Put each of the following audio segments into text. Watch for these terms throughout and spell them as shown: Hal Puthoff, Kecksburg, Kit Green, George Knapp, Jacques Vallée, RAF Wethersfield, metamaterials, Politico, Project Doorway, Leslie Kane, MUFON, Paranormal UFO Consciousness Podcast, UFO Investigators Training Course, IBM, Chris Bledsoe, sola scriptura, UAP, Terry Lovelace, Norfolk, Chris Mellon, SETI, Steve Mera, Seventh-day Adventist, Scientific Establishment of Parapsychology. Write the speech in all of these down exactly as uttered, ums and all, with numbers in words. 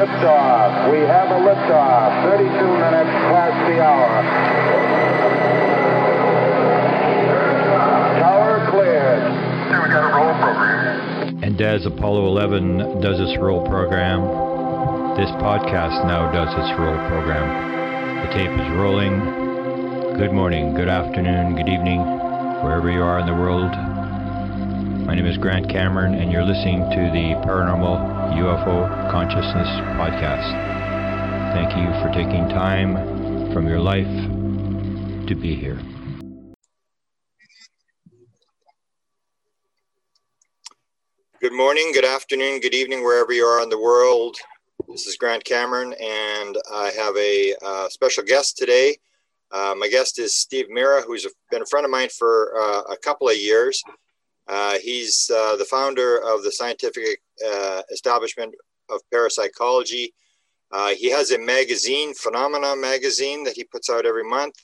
Liftoff. We have a liftoff. thirty-two minutes past the hour. Tower cleared. Here we got a roll program. And as Apollo eleven does its roll program, this podcast now does its roll program. The tape is rolling. Good morning, good afternoon, good evening, wherever you are in the world. My name is Grant Cameron, and you're listening to the Paranormal U F O Consciousness Podcast. Thank you for taking time from your life to be here. Good morning, good afternoon, good evening, wherever you are in the world. This is Grant Cameron, and I have a uh, special guest today. Uh, my guest is Steve Mera, who's been a friend of mine for uh, a couple of years. Uh, he's uh, the founder of the Scientific uh, Establishment of Parapsychology. Uh, he has a magazine, Phenomena Magazine, that he puts out every month.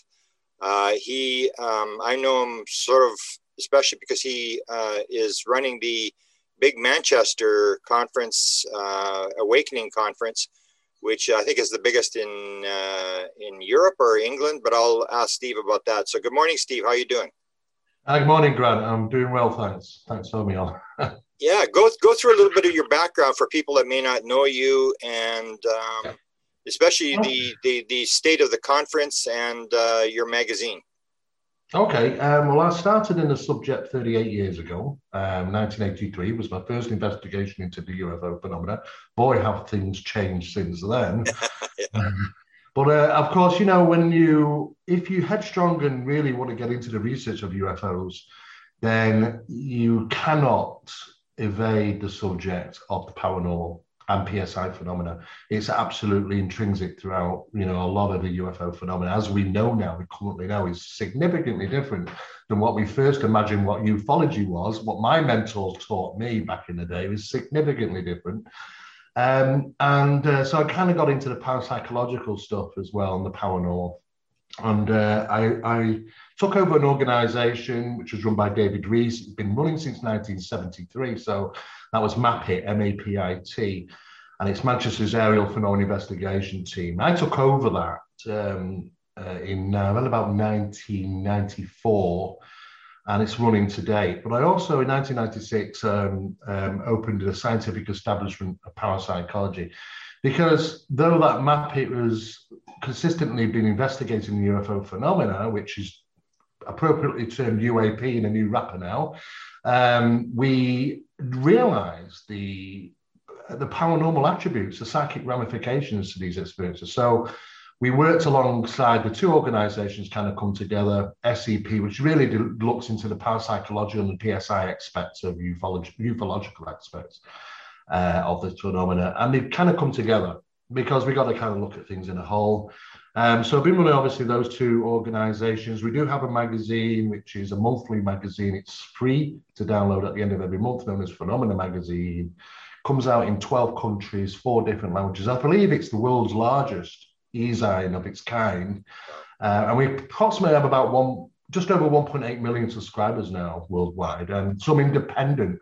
Uh, he, um, I know him sort of, especially because he uh, is running the big Manchester conference, uh, Awakening conference, which I think is the biggest in uh, in Europe or England. But I'll ask Steve about that. So, good morning, Steve. How are you doing? Uh, good morning, Grant. I'm doing well, thanks. Thanks for having me on. Yeah, go go through a little bit of your background for people that may not know you, and um, especially the, the, the state of the conference and uh, your magazine. Okay. Um, well, I started in the subject thirty-eight years ago. Um, nineteen eighty-three was my first investigation into the U F O phenomena. Boy, have things changed since then. Yeah. um, But uh, of course, you know, when you, if you're headstrong and really want to get into the research of U F Os, then you cannot evade the subject of the paranormal and P S I phenomena. It's absolutely intrinsic throughout, you know, a lot of the U F O phenomena. As we know now, we currently know, is significantly different than what we first imagined what ufology was. What my mentors taught me back in the day was significantly different. Um, and uh, so I kind of got into the parapsychological stuff as well and the paranormal. And uh, I, I took over an organization which was run by David Rees. It's been running since nineteen seventy-three. So that was MAPIT, M A P I T. And it's Manchester's Aerial Phenomena Investigation Team. I took over that um, uh, in uh, around about nineteen ninety-four. And it's running today. But I also, in nineteen ninety-six, um, um, opened the Scientific Establishment of Parapsychology, because though that MAPIT was consistently been investigating the U F O phenomena, which is appropriately termed U A P in a new wrapper now, um, we realized the, the paranormal attributes, the psychic ramifications to these experiences. So we worked alongside the two organizations kind of come together, S E P, which really looks into the parapsychological and the P S I aspects of ufology, ufological aspects uh, of the phenomena. And they've kind of come together because we got to kind of look at things in a whole. Um, so I've been running, obviously, those two organizations. We do have a magazine, which is a monthly magazine. It's free to download at the end of every month, known as Phenomena Magazine. Comes out in twelve countries, four different languages. I believe it's the world's largest e-zine of its kind, uh, and we approximately have about one, just over one point eight million subscribers now worldwide, and some independent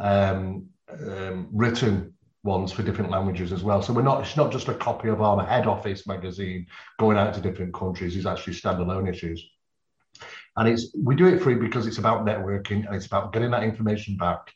um, um, written ones for different languages as well. So we're not, it's not just a copy of our head office magazine going out to different countries. It's actually standalone issues, and it's, we do it free because it's about networking and it's about getting that information back,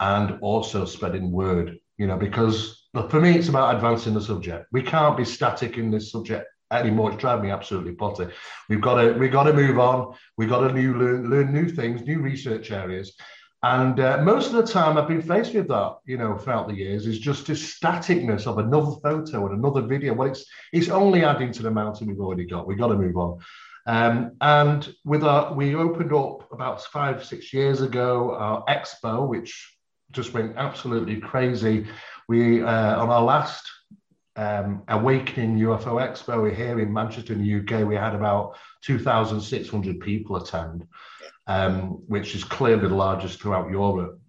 and also spreading word. You know, because for me, it's about advancing the subject. We can't be static in this subject anymore. It's driving me absolutely potty. We've got to, we've got to move on. We've got to new, learn, learn new things, new research areas. And uh, most of the time I've been faced with that, you know, throughout the years, is just the staticness of another photo and another video. Well, it's, it's only adding to the mountain we've already got. We've got to move on. Um, and with our, we opened up about five, six years ago, our expo, which just went absolutely crazy. We, uh, on our last um, Awakening U F O Expo here in Manchester in the U K, we had about two thousand six hundred people attend, um, which is clearly the largest throughout Europe.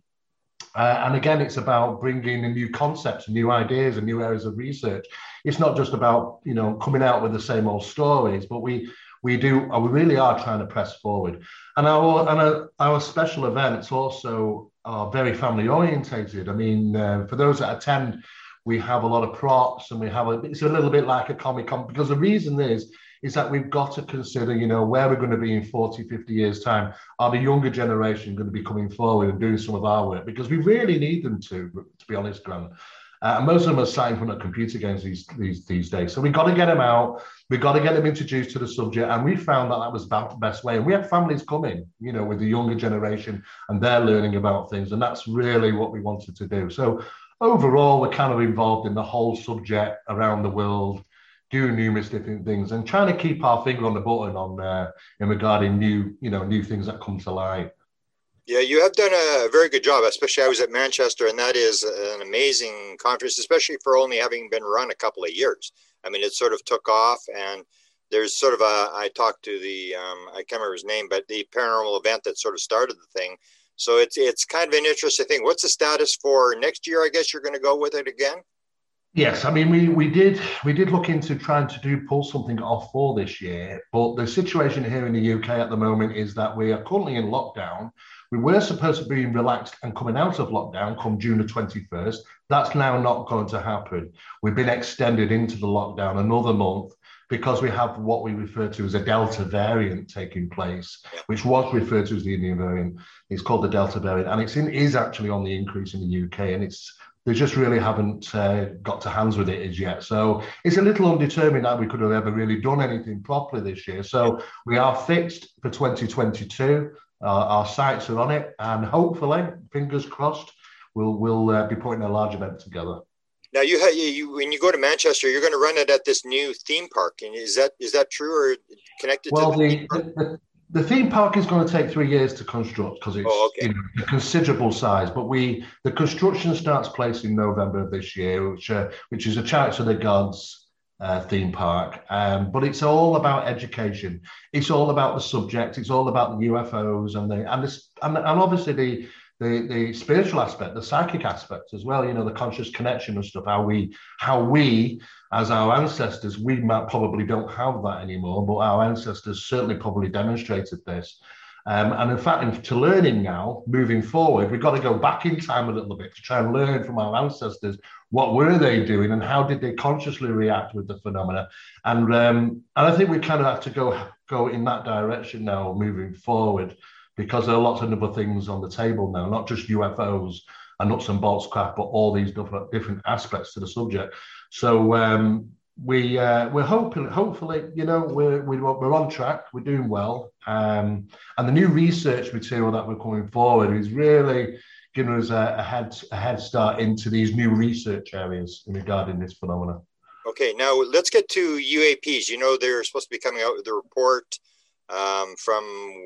Uh, and again, it's about bringing in new concepts, new ideas and new areas of research. It's not just about, you know, coming out with the same old stories, but we we do, we really are trying to press forward. And our, and our, our special events also are very family orientated. I mean, uh, for those that attend, we have a lot of props and we have, a, it's a little bit like a Comic-Con, because the reason is, is that we've got to consider, you know, where we're going to be in forty, fifty years' time. Are the younger generation going to be coming forward and doing some of our work? Because we really need them to, to be honest, Grant. Uh, and most of them are sat in front of computer games these, these, these days. So we've got to get them out. We've got to get them introduced to the subject. And we found that that was about the best way. And we had families coming, you know, with the younger generation, and they're learning about things. And that's really what we wanted to do. So overall, we're kind of involved in the whole subject around the world, do numerous different things, and trying to keep our finger on the button on uh, in regarding new, you know, new things that come to light. Yeah, you have done a very good job, especially I was at Manchester, and that is an amazing conference, especially for only having been run a couple of years. I mean, it sort of took off, and there's sort of a, I talked to the, um, I can't remember his name, but the paranormal event that sort of started the thing. So it's, it's kind of an interesting thing. What's the status for next year? I guess you're going to go with it again? Yes, I mean, we, we did we did look into trying to do pull something off for this year, but the situation here in the U K at the moment is that we are currently in lockdown. We were supposed to be relaxed and coming out of lockdown come June the twenty-first. That's now not going to happen. We've been extended into the lockdown another month because we have what we refer to as a Delta variant taking place, which was referred to as the Indian variant. It's called the Delta variant, and it's in, is actually on the increase in the U K, and it's they just really haven't uh, got to hands with it as yet. So it's a little undetermined that we could have ever really done anything properly this year. So we are fixed for twenty twenty-two. Uh, our sights are on it. And hopefully, fingers crossed, we'll, we'll uh, be putting a large event together. Now, you, you, you when you go to Manchester, you're going to run it at this new theme park. And is that is that true or connected well, to the, the theme park? The, The theme park is going to take three years to construct because it's oh, okay. you know, a considerable size. But we the construction starts place in November of this year, which uh, which is a Church of the Gods uh, theme park. Um, but it's all about education. It's all about the subject. It's all about the U F Os and the and the, and, and obviously the, the the spiritual aspect, the psychic aspect as well. You know, the conscious connection and stuff. How we how we. As our ancestors, we might probably don't have that anymore, but our ancestors certainly probably demonstrated this. Um, and in fact, to learning now, moving forward, we've got to go back in time a little bit to try and learn from our ancestors, what were they doing and how did they consciously react with the phenomena? And um, and I think we kind of have to go, go in that direction now, moving forward, because there are lots of other things on the table now, not just U F Os and nuts and bolts craft, but all these different, different aspects to the subject. So um, we uh, we're hoping, hopefully, you know, we're we're on track. We're doing well, um, and the new research material that we're coming forward is really giving us a, a head a head start into these new research areas regarding this phenomena. Okay, now let's get to U A Ps. You know, they're supposed to be coming out with the report um, from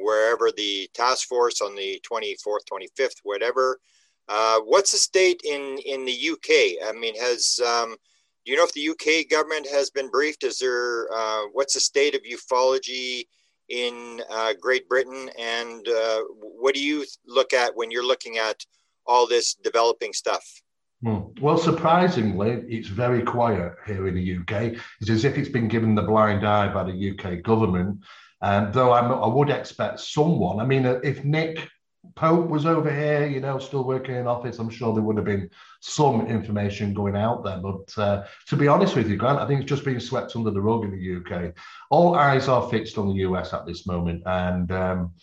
wherever the task force on the twenty-fourth, twenty-fifth, whatever. Uh, what's the state in in the U K? I mean, has um, do you know if the U K government has been briefed? Is there, uh, what's the state of ufology in uh, Great Britain? And uh, what do you look at when you're looking at all this developing stuff? Mm. Well, surprisingly, it's very quiet here in the U K. It's as if it's been given the blind eye by the U K government. Um, though I'm, I would expect someone, I mean, if Nick Pope was over here, you know, still working in office, I'm sure there would have been some information going out there. But uh, to be honest with you, Grant, I think it's just being swept under the rug in the U K. All eyes are fixed on the U S at this moment. And um,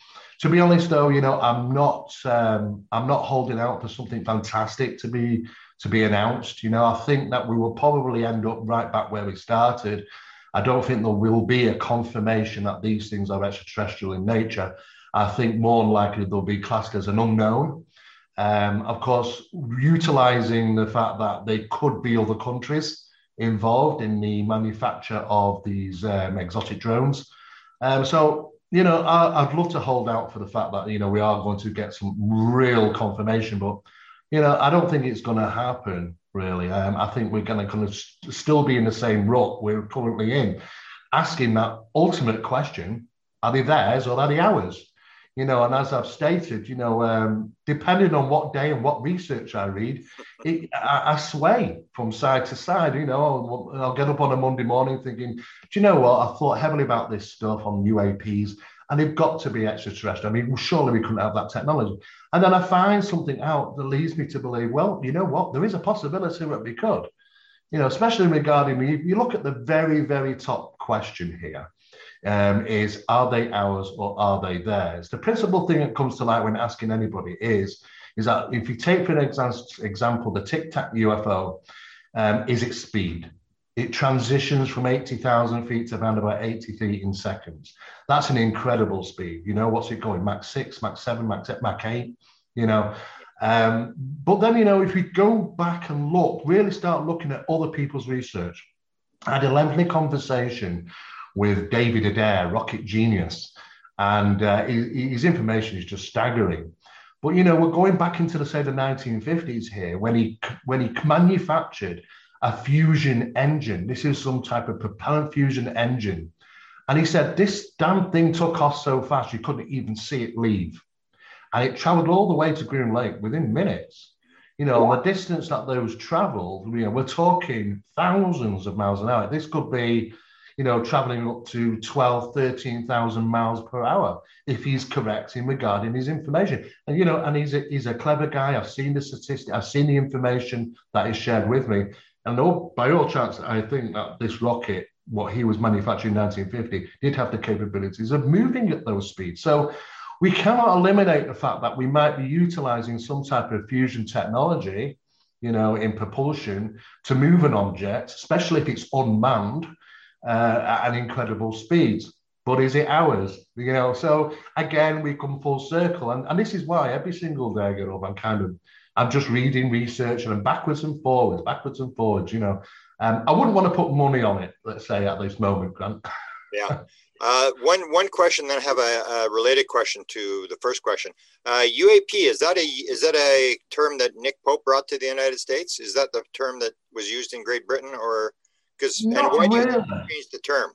to be honest, though, you know, I'm not, um, I'm not holding out for something fantastic to be to be announced. You know, I think that we will probably end up right back where we started. I don't think there will be a confirmation that these things are extraterrestrial in nature. I think more than likely they'll be classed as an unknown. Um, of course, utilising the fact that they could be other countries involved in the manufacture of these um, exotic drones. Um, so, you know, I, I'd love to hold out for the fact that, you know, we are going to get some real confirmation, but, you know, I don't think it's going to happen. really. Um, I think we're going to kind of st- still be in the same rut we're currently in, asking that ultimate question, are they theirs or are they ours? You know, and as I've stated, you know, um, depending on what day and what research I read, it, I, I sway from side to side. You know, I'll, I'll get up on a Monday morning thinking, do you know what? I've thought heavily about this stuff on U A Ps, and they've got to be extraterrestrial. I mean, surely we couldn't have that technology. And then I find something out that leads me to believe, well, you know what? There is a possibility that we could. You know, especially regarding, if you look at the very, very top question here. Um, is are they ours or are they theirs? The principal thing that comes to light when asking anybody is, is that if you take, for example, the Tic Tac U F O, um, is its speed. It transitions from eighty thousand feet to around about eighty feet in seconds. That's an incredible speed. You know, what's it going? Mach six, Mach seven, Mach ten, Mach eight, you know. Um, but then, you know, if we go back and look, really start looking at other people's research. I had a lengthy conversation with David Adair, rocket genius, and uh, his, his information is just staggering. But you know, we're going back into the say the nineteen fifties here, when he when he manufactured a fusion engine. This is some type of propellant fusion engine, and he said this damn thing took off so fast you couldn't even see it leave, and it travelled all the way to Green Lake within minutes. You know, the distance that those travelled, you know, we're talking thousands of miles an hour. This could be, you know, traveling up to twelve, thirteen thousand miles per hour, if he's correct in regarding his information. And, you know, and he's a, he's a clever guy. I've seen the statistics. I've seen the information that is shared with me. And all, by all chance, I think that this rocket, what he was manufacturing in nineteen fifty, did have the capabilities of moving at those speeds. So we cannot eliminate the fact that we might be utilizing some type of fusion technology, you know, in propulsion to move an object, especially if it's unmanned, Uh, at an incredible speeds, but is it ours? You know, so again, we come full circle, and, and this is why every single day I get up, I'm kind of, I'm just reading research and I'm backwards and forwards, backwards and forwards. You know, um, I wouldn't want to put money on it. Let's say at this moment, Grant. Yeah. Uh, one one question, then I have a, a related question to the first question. Uh, U A P, is that a is that a term that Nick Pope brought to the United States? Is that the term that was used in Great Britain, or? Because and why do you change the term?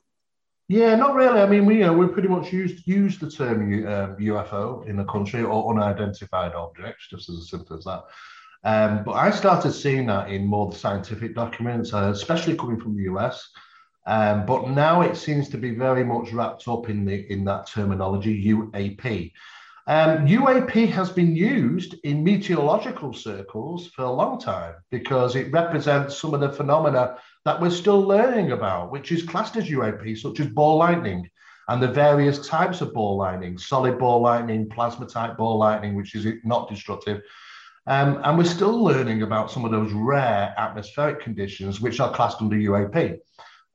Yeah, not really. I mean, we you know, we pretty much used used the term um, U F O in the country, or unidentified objects, just as simple as that. Um, but I started seeing that in more the scientific documents, uh, especially coming from the U S. Um, but now it seems to be very much wrapped up in the in that terminology U A P. Um, U A P has been used in meteorological circles for a long time because it represents some of the phenomena that we're still learning about, which is classed as U A P, such as ball lightning and the various types of ball lightning, solid ball lightning, plasma type ball lightning, which is not destructive. Um, and we're still learning about some of those rare atmospheric conditions, which are classed under U A P.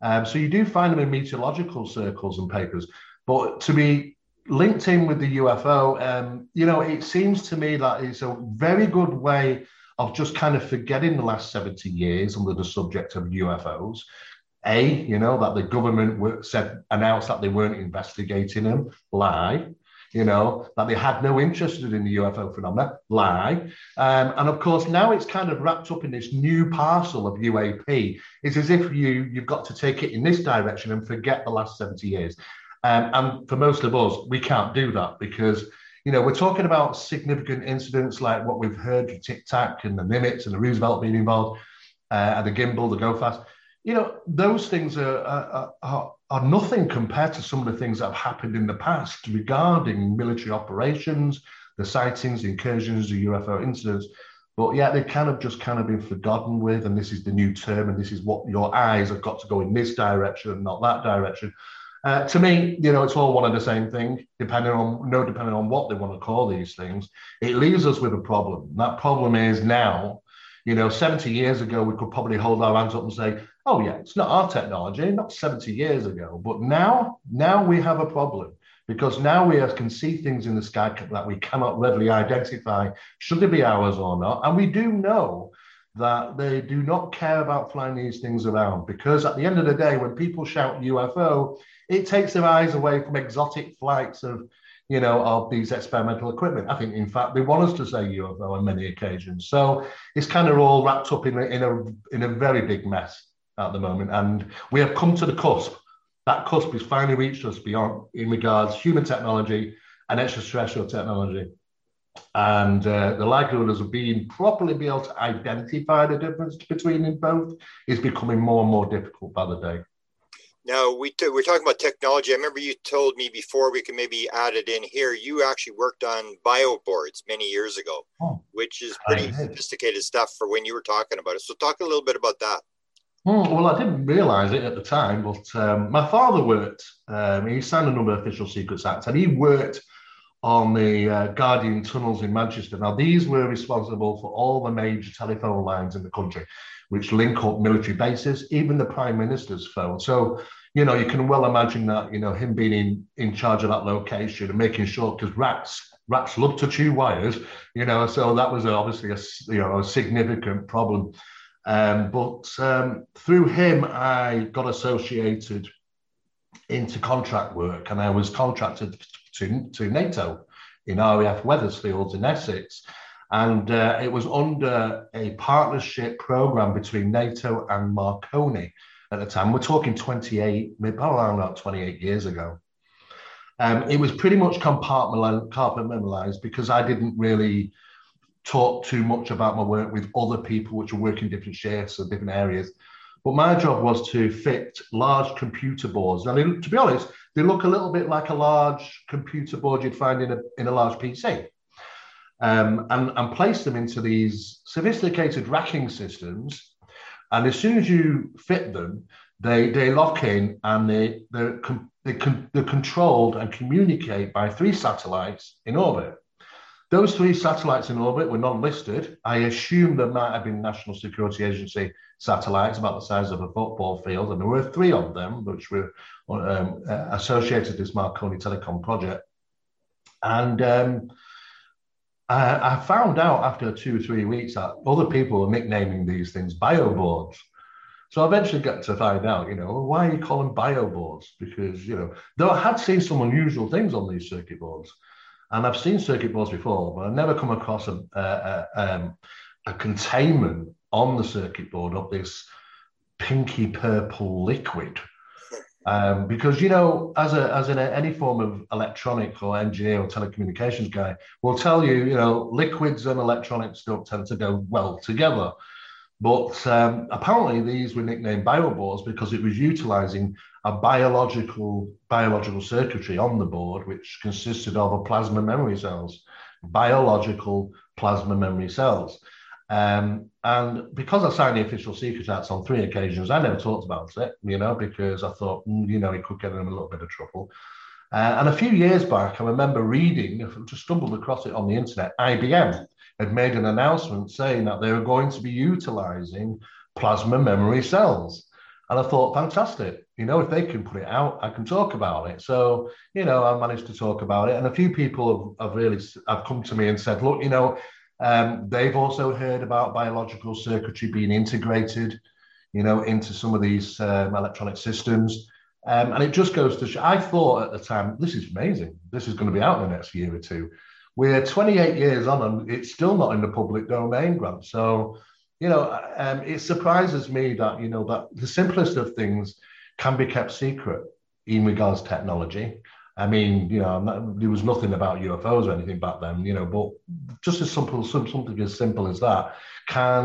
Um, so you do find them in meteorological circles and papers, but to be linked in with the U F O, um, you know, it seems to me that it's a very good way of just kind of forgetting the last seventy years under the subject of U F Os. A, you know, that the government were, said announced that they weren't investigating them, lie. You know, that they had no interest in the U F O phenomena, lie. Um, and of course, now it's kind of wrapped up in this new parcel of U A P. It's as if you, you've got to take it in this direction and forget the last seventy years. Um, and for most of us, we can't do that because, you know, we're talking about significant incidents like what we've heard with Tic Tac and the Nimitz and the Roosevelt being involved, uh, and the Gimbal, the GoFast. You know, those things are, are, are, are nothing compared to some of the things that have happened in the past regarding military operations, the sightings, incursions, the U F O incidents. But yeah, they've kind of just kind of been forgotten with, and this is the new term, and this is what your eyes have got to go in this direction and not that direction. Uh, to me, you know, it's all one and the same thing, depending on, no, depending on what they want to call these things. It leaves us with a problem. That problem is now, you know, seventy years ago, we could probably hold our hands up and say, oh, yeah, it's not our technology, not seventy years ago. But now, now we have a problem because now we can see things in the sky that we cannot readily identify, should they be ours or not. And we do know that they do not care about flying these things around because at the end of the day, when people shout U F O, it takes their eyes away from exotic flights of, you know, of these experimental equipment. I think, in fact, they want us to say U F O on many occasions. So it's kind of all wrapped up in a, in a, in a very big mess at the moment. And we have come to the cusp. That cusp has finally reached us beyond in regards human technology and extraterrestrial technology. And uh, the likelihood of being properly be able to identify the difference between them both is becoming more and more difficult by the day. Now, we t- we're talking about technology. I remember you told me before, we can maybe add it in here, you actually worked on bio boards many years ago, oh, which is pretty sophisticated stuff for when you were talking about it. So talk a little bit about that. Mm, well, I didn't realize it at the time, but um, my father worked. Um, he signed a number of official secrets acts, and he worked on the uh, Guardian Tunnels in Manchester. Now, these were responsible for all the major telephone lines in the country, which link up military bases, even the Prime Minister's phone. So, you know, you can well imagine that, you know, him being in, in charge of that location and making sure, because rats, rats love to chew wires, you know, so that was obviously a, you know, a significant problem. Um, but um, through him, I got associated into contract work, and I was contracted to, to NATO in R A F Wethersfield in Essex. And uh, it was under a partnership program between NATO and Marconi at the time. We're talking twenty-eight, maybe around about twenty-eight years ago. Um, it was pretty much compartmentalized because I didn't really talk too much about my work with other people which were working different shifts or different areas. But my job was to fit large computer boards. And they, to be honest, they look a little bit like a large computer board you'd find in a, in a large P C. Um, and, and place them into these sophisticated racking systems. And as soon as you fit them, they, they lock in, and they, they're, com- they con- they're controlled and communicate by three satellites in orbit. Those three satellites in orbit were non-listed. I assume there might have been National Security Agency satellites about the size of a football field. And there were three of them, which were um, associated with this Marconi telecom project. And... Um, I found out after two or three weeks that other people are nicknaming these things bioboards. So I eventually got to find out, you know, why are you calling bioboards? Because, you know, though I had seen some unusual things on these circuit boards, and I've seen circuit boards before, but I've never come across a, a, a, a containment on the circuit board of this pinky purple liquid. Um, because, you know, as a as in a, any form of electronic or engineer or telecommunications guy will tell you, you know, liquids and electronics don't tend to go well together. But um, apparently thores were nicknamed bioboards because it was utilizing a biological biological circuitry on the board, which consisted of a plasma memory cells, biological plasma memory cells. Um, and because I signed the official secret acts on three occasions, I never talked about it, you know, because I thought, mm, you know, it could get in a little bit of trouble. Uh, and a few years back, I remember reading, I just stumbled across it on the internet, I B M had made an announcement saying that they were going to be utilizing plasma memory cells. And I thought, fantastic, you know, if they can put it out, I can talk about it. So, you know, I managed to talk about it. And a few people have, have really have come to me and said, look, you know, Um, they've also heard about biological circuitry being integrated, you know, into some of these um, electronic systems. Um, and it just goes to show, I thought at the time, this is amazing. This is going to be out in the next year or two. We're twenty-eight years on and it's still not in the public domain, Grant. So, you know, um, it surprises me that, you know, that the simplest of things can be kept secret in regards to technology. I mean, you know, there was nothing about U F Os or anything back then, you know, but just as simple, something as simple as that can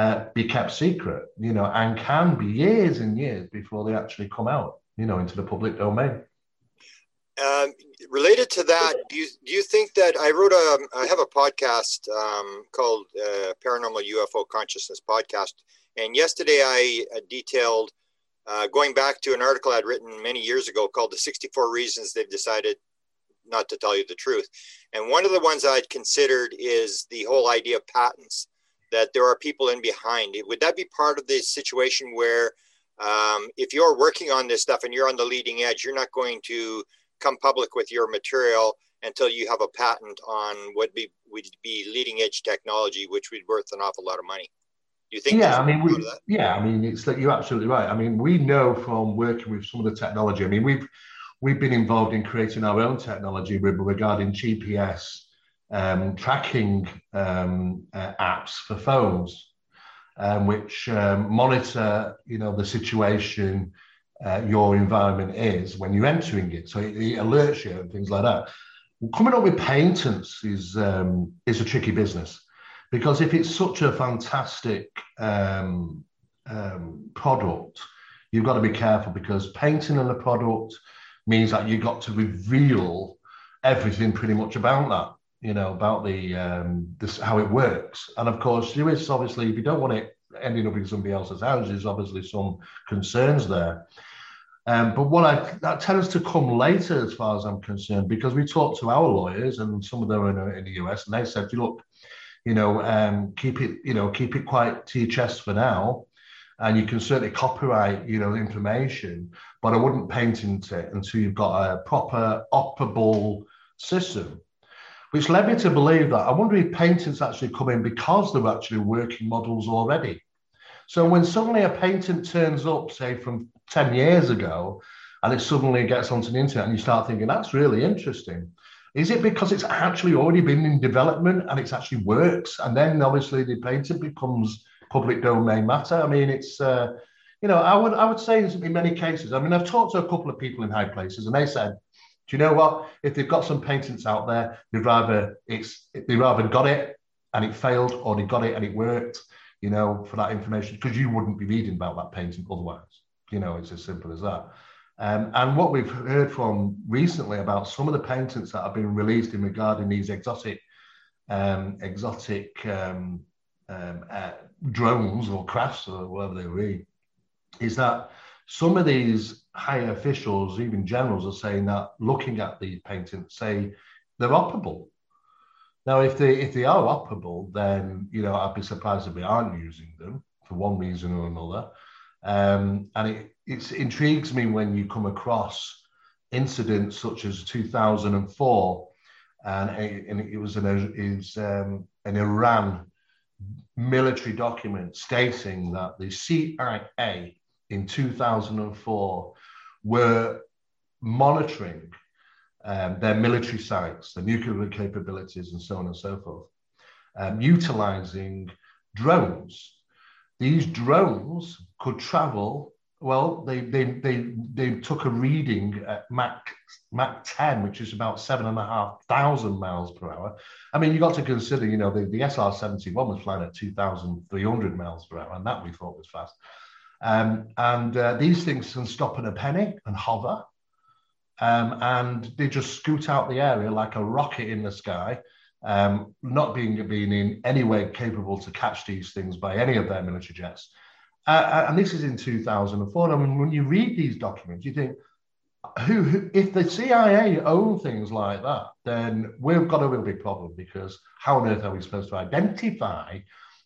uh, be kept secret, you know, and can be years and years before they actually come out, you know, into the public domain. Um, related to that, do you, do you think that I wrote a, I have a podcast um, called uh, Paranormal U F O Consciousness Podcast. And yesterday I detailed Uh, going back to an article I'd written many years ago called The sixty-four Reasons They've Decided Not to Tell You the Truth. And one of the ones I'd considered is the whole idea of patents, that there are people in behind. Would that be part of the situation where um, if you're working on this stuff and you're on the leading edge, you're not going to come public with your material until you have a patent on what be, would be leading edge technology, which would be worth an awful lot of money? You think yeah, I mean, we, yeah, I mean, it's that you're absolutely right. I mean, we know from working with some of the technology. I mean, we've we've been involved in creating our own technology regarding G P S um, tracking um, uh, apps for phones, um, which um, monitor, you know, the situation uh, your environment is when you're entering it. So it, it alerts you and things like that. Coming up with patents is um, is a tricky business, because if it's such a fantastic um, um, product, you've got to be careful, because painting on a product means that you've got to reveal everything pretty much about that, you know, about the um, this, how it works. And of course, there is obviously, if you don't want it ending up in somebody else's house, there's obviously some concerns there. Um, but what I, that tends to come later, as far as I'm concerned, because we talked to our lawyers, and some of them are in the U S, and they said, look, you know, um, keep it, you know, keep it quite to your chest for now. And you can certainly copyright, you know, information, but I wouldn't patent it until you've got a proper operable system, which led me to believe that I wonder if patents actually come in because they're actually working models already. So when suddenly a patent turns up, say from ten years ago, and it suddenly gets onto the internet and you start thinking, that's really interesting. Is it because it's actually already been in development and it's actually works? And then obviously the patent becomes public domain matter. I mean, it's, uh, you know, I would I would say in many cases, I mean, I've talked to a couple of people in high places and they said, do you know what? If they've got some patents out there, they'd rather it's, they'd rather got it and it failed, or they got it and it worked, you know, for that information, because you wouldn't be reading about that patent otherwise. You know, it's as simple as that. Um, and what we've heard from recently about some of the patents that have been released in regarding these exotic, um, exotic um, um, uh, drones or crafts or whatever they were, is that some of these higher officials, even generals, are saying that looking at these patents, say they're operable. Now, if they if they are operable, then, you know, I'd be surprised if we aren't using them for one reason or another. Um, and it it's intrigues me when you come across incidents such as two thousand four, and it, and it was an is um, an Iran military document stating that the C I A in two thousand four were monitoring um, their military sites, their nuclear capabilities, and so on and so forth, um, utilizing drones. These drones could travel. Well, they they they they took a reading at Mach ten, which is about seven and a half thousand miles per hour. I mean, you got to consider, you know, the, the S R seventy-one was flying at two thousand three hundred miles per hour, and that we thought was fast. Um, and uh, these things can stop at a penny and hover, um, and they just scoot out the area like a rocket in the sky, um, not being being in any way capable to catch these things by any of their military jets. Uh, and this is in two thousand four. I mean, when you read these documents, you think, who, who, if the C I A own things like that, then we've got a real big problem, because how on earth are we supposed to identify,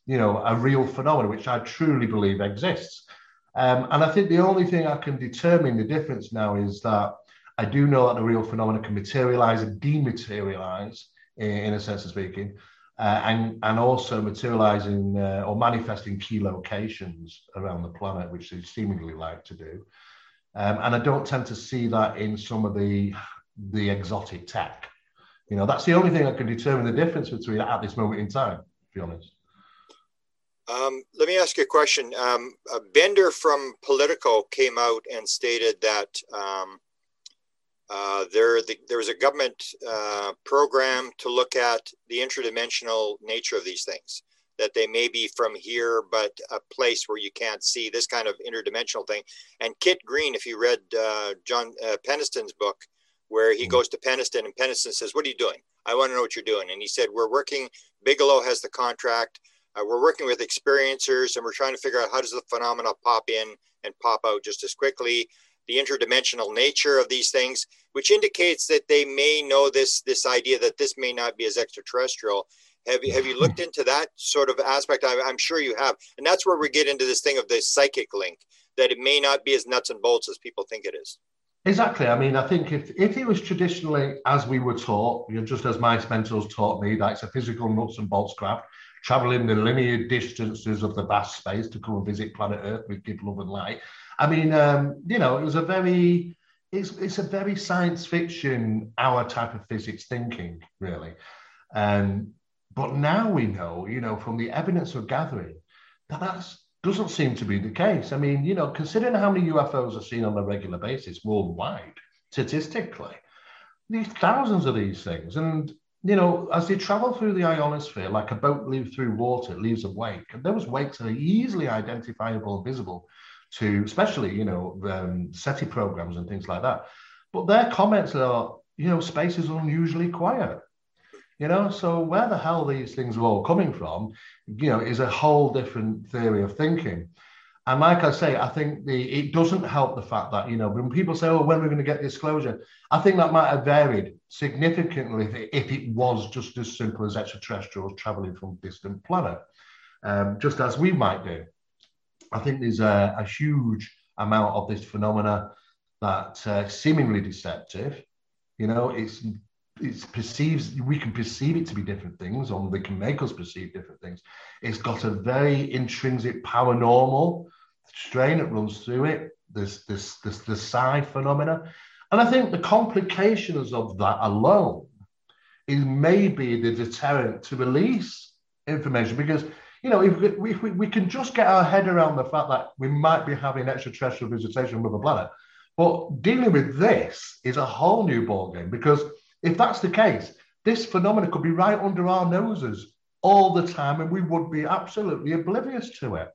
you know, a real phenomenon, which I truly believe exists? Um, and I think the only thing I can determine the difference now is that I do know that the real phenomena can materialize and dematerialize, in, in a sense of speaking. Uh, and, and also materializing uh, or manifesting key locations around the planet, which they seemingly like to do. Um, and I don't tend to see that in some of the, the exotic tech. You know, that's the only thing that can determine the difference between at this moment in time, to be honest. Um, let me ask you a question. Um, a Bender from Politico came out and stated that um, Uh, there, the, there was a government uh, program to look at the interdimensional nature of these things, that they may be from here, but a place where you can't see, this kind of interdimensional thing. And Kit Green, if you read uh, John uh, Peniston's book, where he goes to Peniston and Peniston says, what are you doing? I want to know what you're doing. And he said, we're working, Bigelow has the contract, uh, we're working with experiencers, and we're trying to figure out how does the phenomena pop in and pop out just as quickly, the interdimensional nature of these things, which indicates that they may know this this idea that this may not be as extraterrestrial. Have you, have you looked into that sort of aspect? I, I'm sure you have. And that's where we get into this thing of the psychic link, that it may not be as nuts and bolts as people think it is. Exactly. I mean, I think if, if it was traditionally as we were taught, you know, just as my mentors taught me, that it's a physical nuts and bolts craft, traveling the linear distances of the vast space to come and visit planet Earth with give love and light. I mean, um, you know, it was a very, it's, it's a very science fiction, our type of physics thinking, really. Um, but now we know, you know, from the evidence we're gathering, that that's, doesn't seem to be the case. I mean, you know, considering how many U F Os are seen on a regular basis worldwide, statistically, these thousands of these things. And, you know, as they travel through the ionosphere, like a boat leaves through water, it leaves a wake. And those wakes are easily identifiable and visible to, especially, you know, um, SETI programs and things like that. But their comments are, you know, space is unusually quiet. You know, so where the hell these things are all coming from, you know, is a whole different theory of thinking. And like I say, I think the it doesn't help the fact that, you know, when people say, oh, when are we going to get disclosure? I think that might have varied significantly if, if it was just as simple as extraterrestrials traveling from a distant planet, um, just as we might do. I think there's a, a huge amount of this phenomena that's uh, seemingly deceptive. You know, it's... It perceives, we can perceive it to be different things, or they can make us perceive different things. It's got a very intrinsic paranormal strain that runs through it, this, this, this, the psi phenomena. And I think the complications of that alone is maybe the deterrent to release information, because, you know, if we, if we, we can just get our head around the fact that we might be having extraterrestrial visitation with a planet, but dealing with this is a whole new ballgame, because if that's the case, this phenomenon could be right under our noses all the time, and we would be absolutely oblivious to it.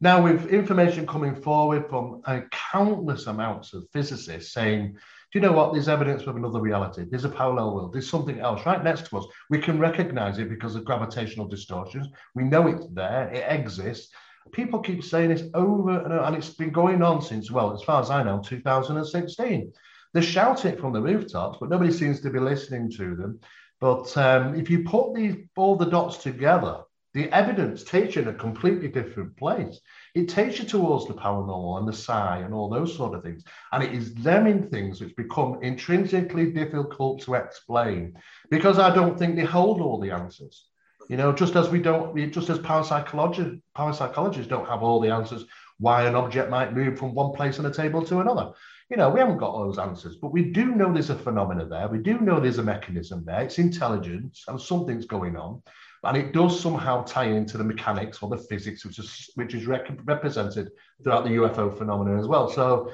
Now, with information coming forward from uh, countless amounts of physicists saying, do you know what, there's evidence of another reality, there's a parallel world, there's something else right next to us. We can recognize it because of gravitational distortions. We know it's there, it exists. People keep saying this over and over, and it's been going on since, well, as far as I know, two thousand sixteen. They shout it from the rooftops, but nobody seems to be listening to them. But um, if you put these all the dots together, the evidence takes you in a completely different place. It takes you towards the paranormal and the psi and all those sort of things. And it is them in things which become intrinsically difficult to explain, because I don't think they hold all the answers. You know, just as we don't, just as parapsychologists, parapsychologists don't have all the answers why an object might move from one place on a table to another. You know, we haven't got all those answers, but we do know there's a phenomena there. We do know there's a mechanism there. It's intelligence, and something's going on. And it does somehow tie into the mechanics or the physics, which is, which is rec represented throughout the U F O phenomena as well. So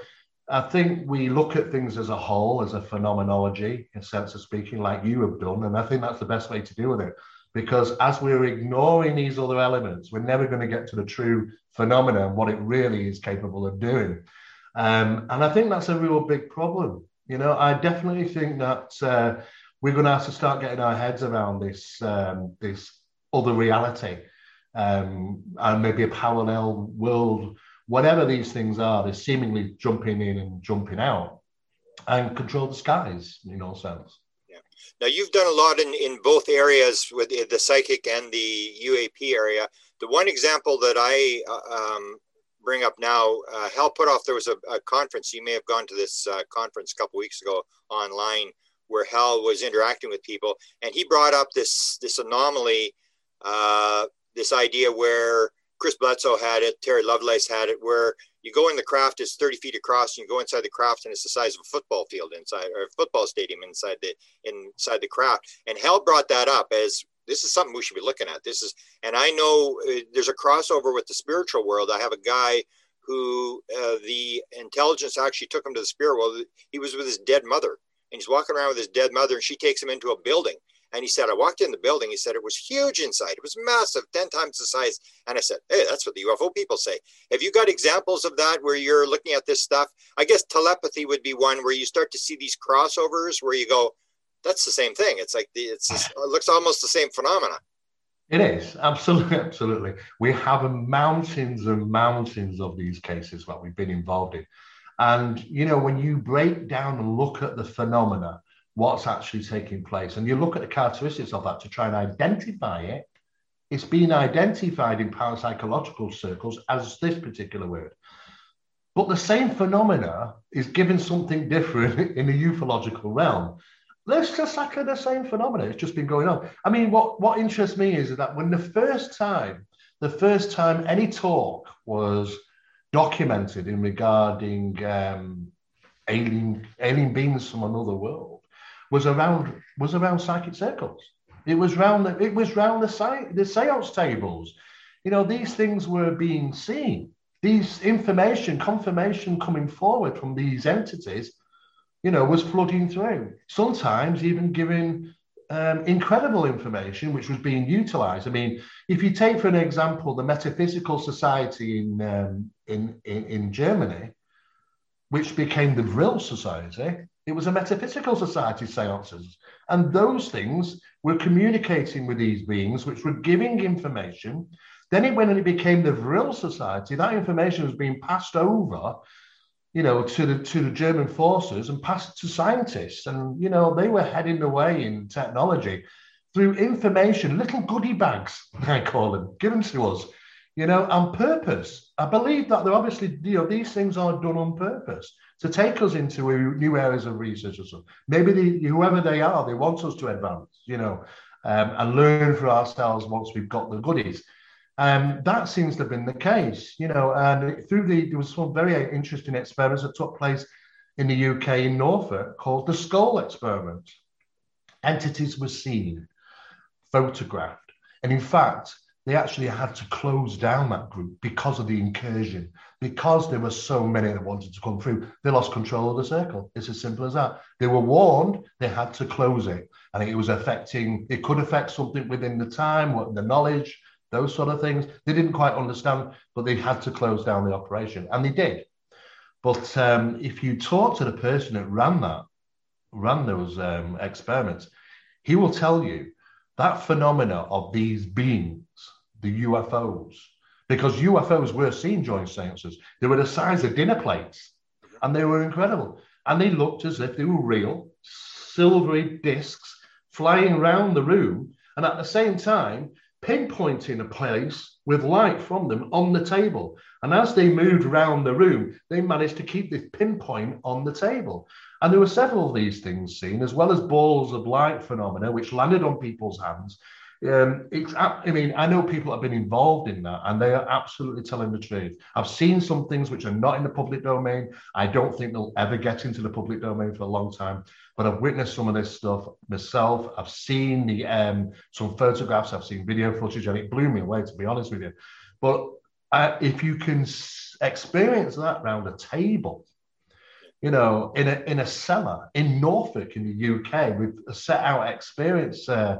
I think we look at things as a whole, as a phenomenology, in a sense of speaking, like you have done. And I think that's the best way to deal with it, because as we're ignoring these other elements, we're never going to get to the true phenomena and what it really is capable of doing. Um, and I think that's a real big problem. You know, I definitely think that uh, we're going to have to start getting our heads around this um, this other reality, um, and maybe a parallel world, whatever these things are. They're seemingly jumping in and jumping out, and control the skies in all sense. Yeah. Now, you've done a lot in in both areas, with the psychic and the U A P area. The one example that I uh, um, bring up now, uh, Hal Puthoff, there was a, a conference, you may have gone to this uh, conference a couple weeks ago online, where Hal was interacting with people, and he brought up this this anomaly, uh, this idea where Chris Bledsoe had it, Terry Lovelace had it, where you go in the craft, it's thirty feet across, and you go inside the craft and it's the size of a football field inside, or a football stadium inside the inside the craft. And Hal brought that up as, this is something we should be looking at. This is, and I know uh, there's a crossover with the spiritual world. I have a guy who uh, the intelligence actually took him to the spirit world. He was with his dead mother, and he's walking around with his dead mother, and she takes him into a building. And he said, I walked in the building. He said, it was huge inside. It was massive, ten times the size. And I said, hey, that's what the U F O people say. Have you got examples of that where you're looking at this stuff? I guess telepathy would be one, where you start to see these crossovers where you go, that's the same thing. It's like, the, it's just, it looks almost the same phenomena. It is, absolutely, absolutely. We have mountains and mountains of these cases that we've been involved in. And, you know, when you break down and look at the phenomena, what's actually taking place, and you look at the characteristics of that to try and identify it, it's been identified in parapsychological circles as this particular word. But the same phenomena is given something different in the ufological realm. That's just like the same phenomena. It's just been going on. I mean, what, what interests me is that when the first time, the first time any talk was documented in regarding um, alien alien beings from another world was around was around psychic circles. It was round the, it was round the site the seance tables. You know, these things were being seen. These information, confirmation coming forward from these entities, you know, was flooding through. Sometimes even giving um, incredible information, which was being utilized. I mean, if you take, for an example, the Metaphysical Society in, um, in, in, in Germany, which became the Vril Society, it was a metaphysical society seances. And those things were communicating with these beings, which were giving information. Then it, when it became the Vril Society, that information was being passed over, you know, to the to the German forces and passed to scientists. And, you know, they were heading the way in technology through information, little goodie bags, I call them, given to us, you know, on purpose. I believe that they're obviously, you know, these things are done on purpose to take us into new areas of research or something. Maybe they, whoever they are, they want us to advance, you know, um, and learn for ourselves once we've got the goodies. Um, that seems to have been the case, you know, and through the, there was some very interesting experiments that took place in the U K in Norfolk called the Skull Experiment. Entities were seen, photographed, and in fact, they actually had to close down that group because of the incursion, because there were so many that wanted to come through. They lost control of the circle. It's as simple as that. They were warned, they had to close it. I think it was affecting, it could affect something within the time, what the knowledge, those sort of things. They didn't quite understand, but they had to close down the operation, and they did. But um, if you talk to the person that ran that, ran those um, experiments, he will tell you that phenomena of these beings, the U F Os, because U F Os were seen during seances. They were the size of dinner plates, and they were incredible. And they looked as if they were real, silvery discs flying around the room, and at the same time, pinpointing a place with light from them on the table. And as they moved around the room, they managed to keep this pinpoint on the table. And there were several of these things seen, as well as balls of light phenomena, which landed on people's hands. Um, it's, I mean, I know people have been involved in that, and they are absolutely telling the truth. I've seen some things which are not in the public domain. I don't think they'll ever get into the public domain for a long time, but I've witnessed some of this stuff myself. I've seen the um, some photographs, I've seen video footage, and it blew me away, to be honest with you. But uh, if you can s- experience that round a table, you know, in a in a cellar in Norfolk in the U K with a set out experience uh,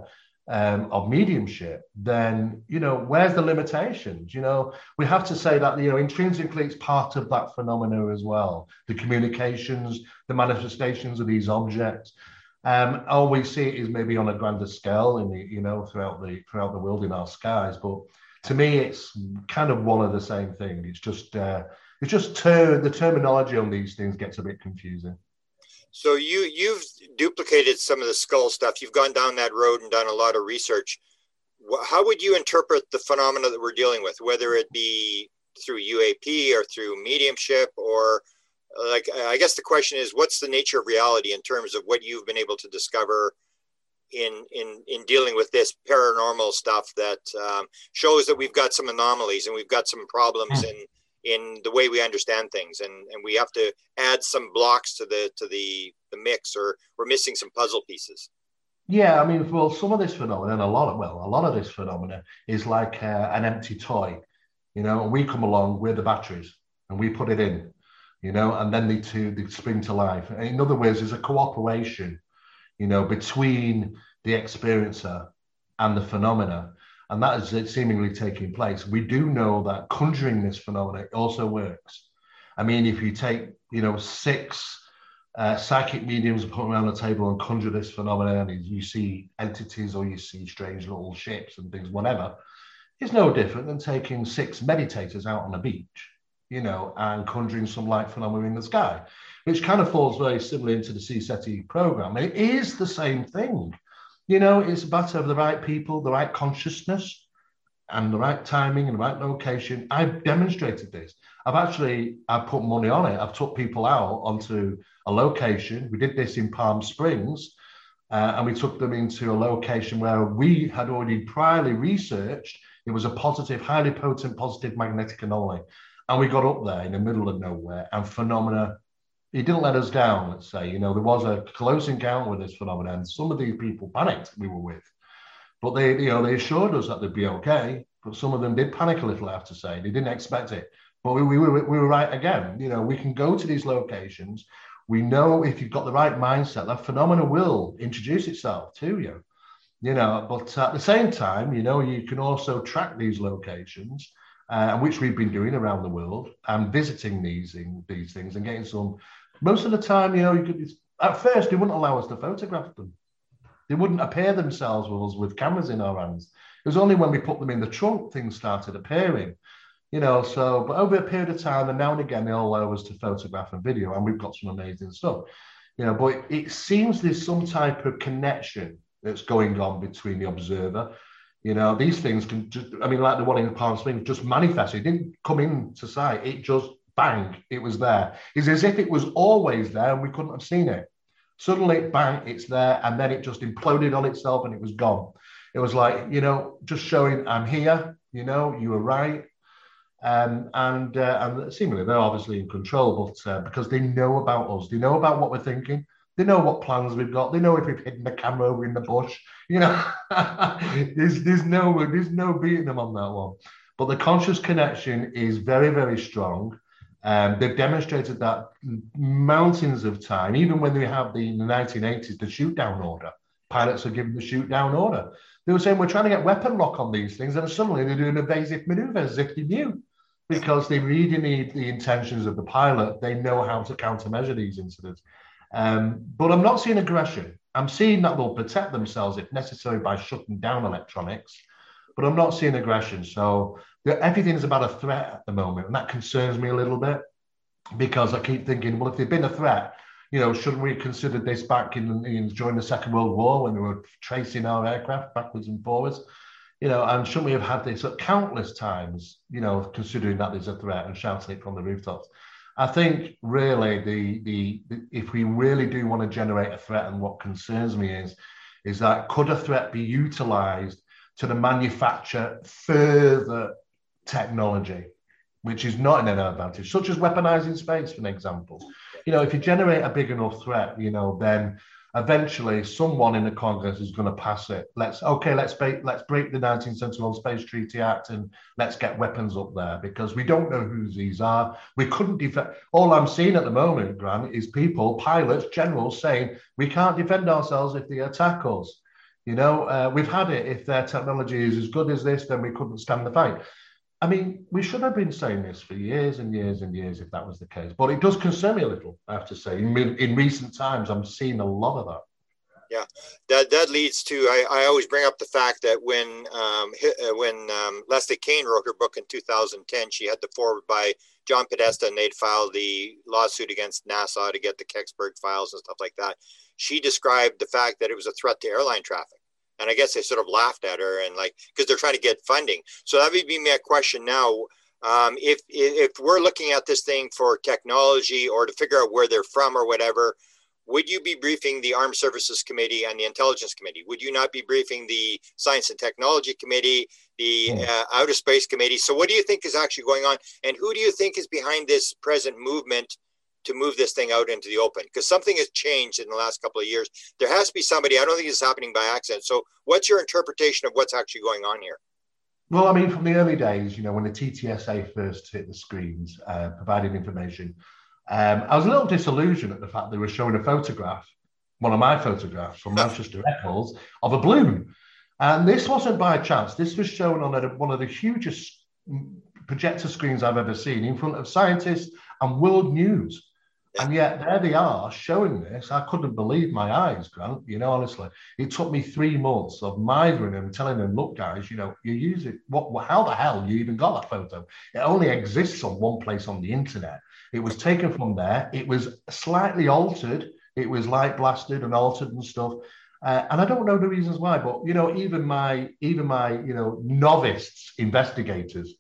um, of mediumship, then, you know, where's the limitations? You know, we have to say that, you know, intrinsically it's part of that phenomena as well. The communications, the manifestations of these objects. Um, all we see is maybe on a grander scale in the, you know, throughout the, throughout the world in our skies. But to me, it's kind of one of the same thing. It's just, uh, it's just ter- the terminology on these things gets a bit confusing. So you, you've duplicated some of the skull stuff. You've gone down that road and done a lot of research. How would you interpret the phenomena that we're dealing with, whether it be through U A P or through mediumship, or like, I guess the question is, what's the nature of reality in terms of what you've been able to discover in in, in dealing with this paranormal stuff that um, shows that we've got some anomalies and we've got some problems in in the way we understand things, and, and we have to add some blocks to the to the, the mix, or we're missing some puzzle pieces. Yeah, I mean, well, some of this phenomenon, a lot of, well, a lot of this phenomena is like uh, an empty toy, you know, and we come along, we're the batteries, and we put it in, you know, and then they, two, they spring to life. In other words, there's a cooperation, you know, between the experiencer and the phenomena. And that is seemingly taking place. We do know that conjuring this phenomena also works. I mean, if you take, you know, six uh, psychic mediums and put them around the table and conjure this phenomena, and you see entities or you see strange little ships and things, whatever, it's no different than taking six meditators out on a beach, you know, and conjuring some light phenomena in the sky, which kind of falls very similar into the C SETI program. It is the same thing. You know, it's a matter of the right people, the right consciousness, and the right timing and the right location. I've demonstrated this. I've actually, I've put money on it. I've took people out onto a location. We did this in Palm Springs, uh, and we took them into a location where we had already priorly researched. It was a positive, highly potent, positive magnetic anomaly. And we got up there in the middle of nowhere, and phenomena it didn't let us down, let's say. You know, there was a close encounter with this phenomenon. Some of these people panicked, we were with, but they, you know, they assured us that they'd be okay. But some of them did panic a little, I have to say. They didn't expect it. But we, we, we, we were right again. You know, we can go to these locations. We know if you've got the right mindset, that phenomena will introduce itself to you. You know, but at the same time, you know, you can also track these locations, uh, which we've been doing around the world, and visiting these in, these things and getting some. Most of the time, you know, you could, at first they wouldn't allow us to photograph them. They wouldn't appear themselves with us with cameras in our hands. It was only when we put them in the trunk things started appearing. You know, so, but over a period of time, and now and again, they'll allow us to photograph and video, and we've got some amazing stuff, you know, but it seems there's some type of connection that's going on between the observer. You know, these things can, just, I mean, like the one in Palm Springs, just manifested. It didn't come into sight. It just, bang, it was there. It's as if it was always there and we couldn't have seen it. Suddenly, bang, it's there, and then it just imploded on itself and it was gone. It was like, you know, just showing, I'm here, you know, you were right. Um, and, uh, and seemingly they're obviously in control, but uh, because they know about us, they know about what we're thinking, they know what plans we've got, they know if we've hidden the camera over in the bush, you know, there's, there's, no, there's no beating them on that one. But the conscious connection is very, very strong. Um, they've demonstrated that mountains of time, even when they have the, in the nineteen eighties, the shoot down order, pilots are given the shoot down order. They were saying, we're trying to get weapon lock on these things, and suddenly they're doing evasive maneuvers as if they knew. Because they really need the intentions of the pilot. They know how to countermeasure these incidents. Um, but I'm not seeing aggression. I'm seeing that they'll protect themselves if necessary by shutting down electronics, but I'm not seeing aggression. So everything is about a threat at the moment, and that concerns me a little bit, because I keep thinking, well, if they've been a threat, you know, shouldn't we have considered this back in, in during the Second World War when we were tracing our aircraft backwards and forwards? You know, and shouldn't we have had this at countless times, you know, considering that there's a threat and shouting it from the rooftops? I think really the, the, the if we really do want to generate a threat, and what concerns me is, is that could a threat be utilized to the manufacture further technology, which is not in an advantage, such as weaponizing space, for an example. You know, if you generate a big enough threat, you know, then eventually someone in the Congress is going to pass it. Let's, okay, let's, let's break the nineteen seventy-one Space Treaty Act and let's get weapons up there, because we don't know who these are. We couldn't defend. All I'm seeing at the moment, Grant, is people, pilots, generals saying, we can't defend ourselves if they attack us. You know, uh, we've had it. If their technology is as good as this, then we couldn't stand the fight. I mean, we should have been saying this for years and years and years if that was the case. But it does concern me a little, I have to say. In, in recent times, I'm seeing a lot of that. Yeah, that that leads to, I, I always bring up the fact that when um, when um, Leslie Kane wrote her book in two thousand ten, she had the foreword by John Podesta, and they'd filed the lawsuit against NASA to get the Kecksburg files and stuff like that. She described the fact that it was a threat to airline traffic. And I guess they sort of laughed at her, and like, because they're trying to get funding. So that would be my question now. Um, if if we're looking at this thing for technology or to figure out where they're from or whatever, would you be briefing the Armed Services Committee and the Intelligence Committee? Would you not be briefing the Science and Technology Committee, the uh, Outer Space Committee? So what do you think is actually going on? And who do you think is behind this present movement to move this thing out into the open? Because something has changed in the last couple of years. There has to be somebody. I don't think it's happening by accident. So what's your interpretation of what's actually going on here? Well, I mean, from the early days, you know, when the T T S A first hit the screens, uh, providing information, um, I was a little disillusioned at the fact they were showing a photograph, one of my photographs from Manchester Eccles, of a balloon. And this wasn't by chance. This was shown on a, one of the hugest projector screens I've ever seen in front of scientists and world news. And yet there they are showing this. I couldn't believe my eyes, Grant, you know, honestly. It took me three months of mithering and telling them, look, guys, you know, you use it. What, how the hell you even got that photo? It only exists on one place on the internet. It was taken from there. It was slightly altered. It was light blasted and altered and stuff. Uh, and I don't know the reasons why, but, you know, even my, even my, you know, novice investigators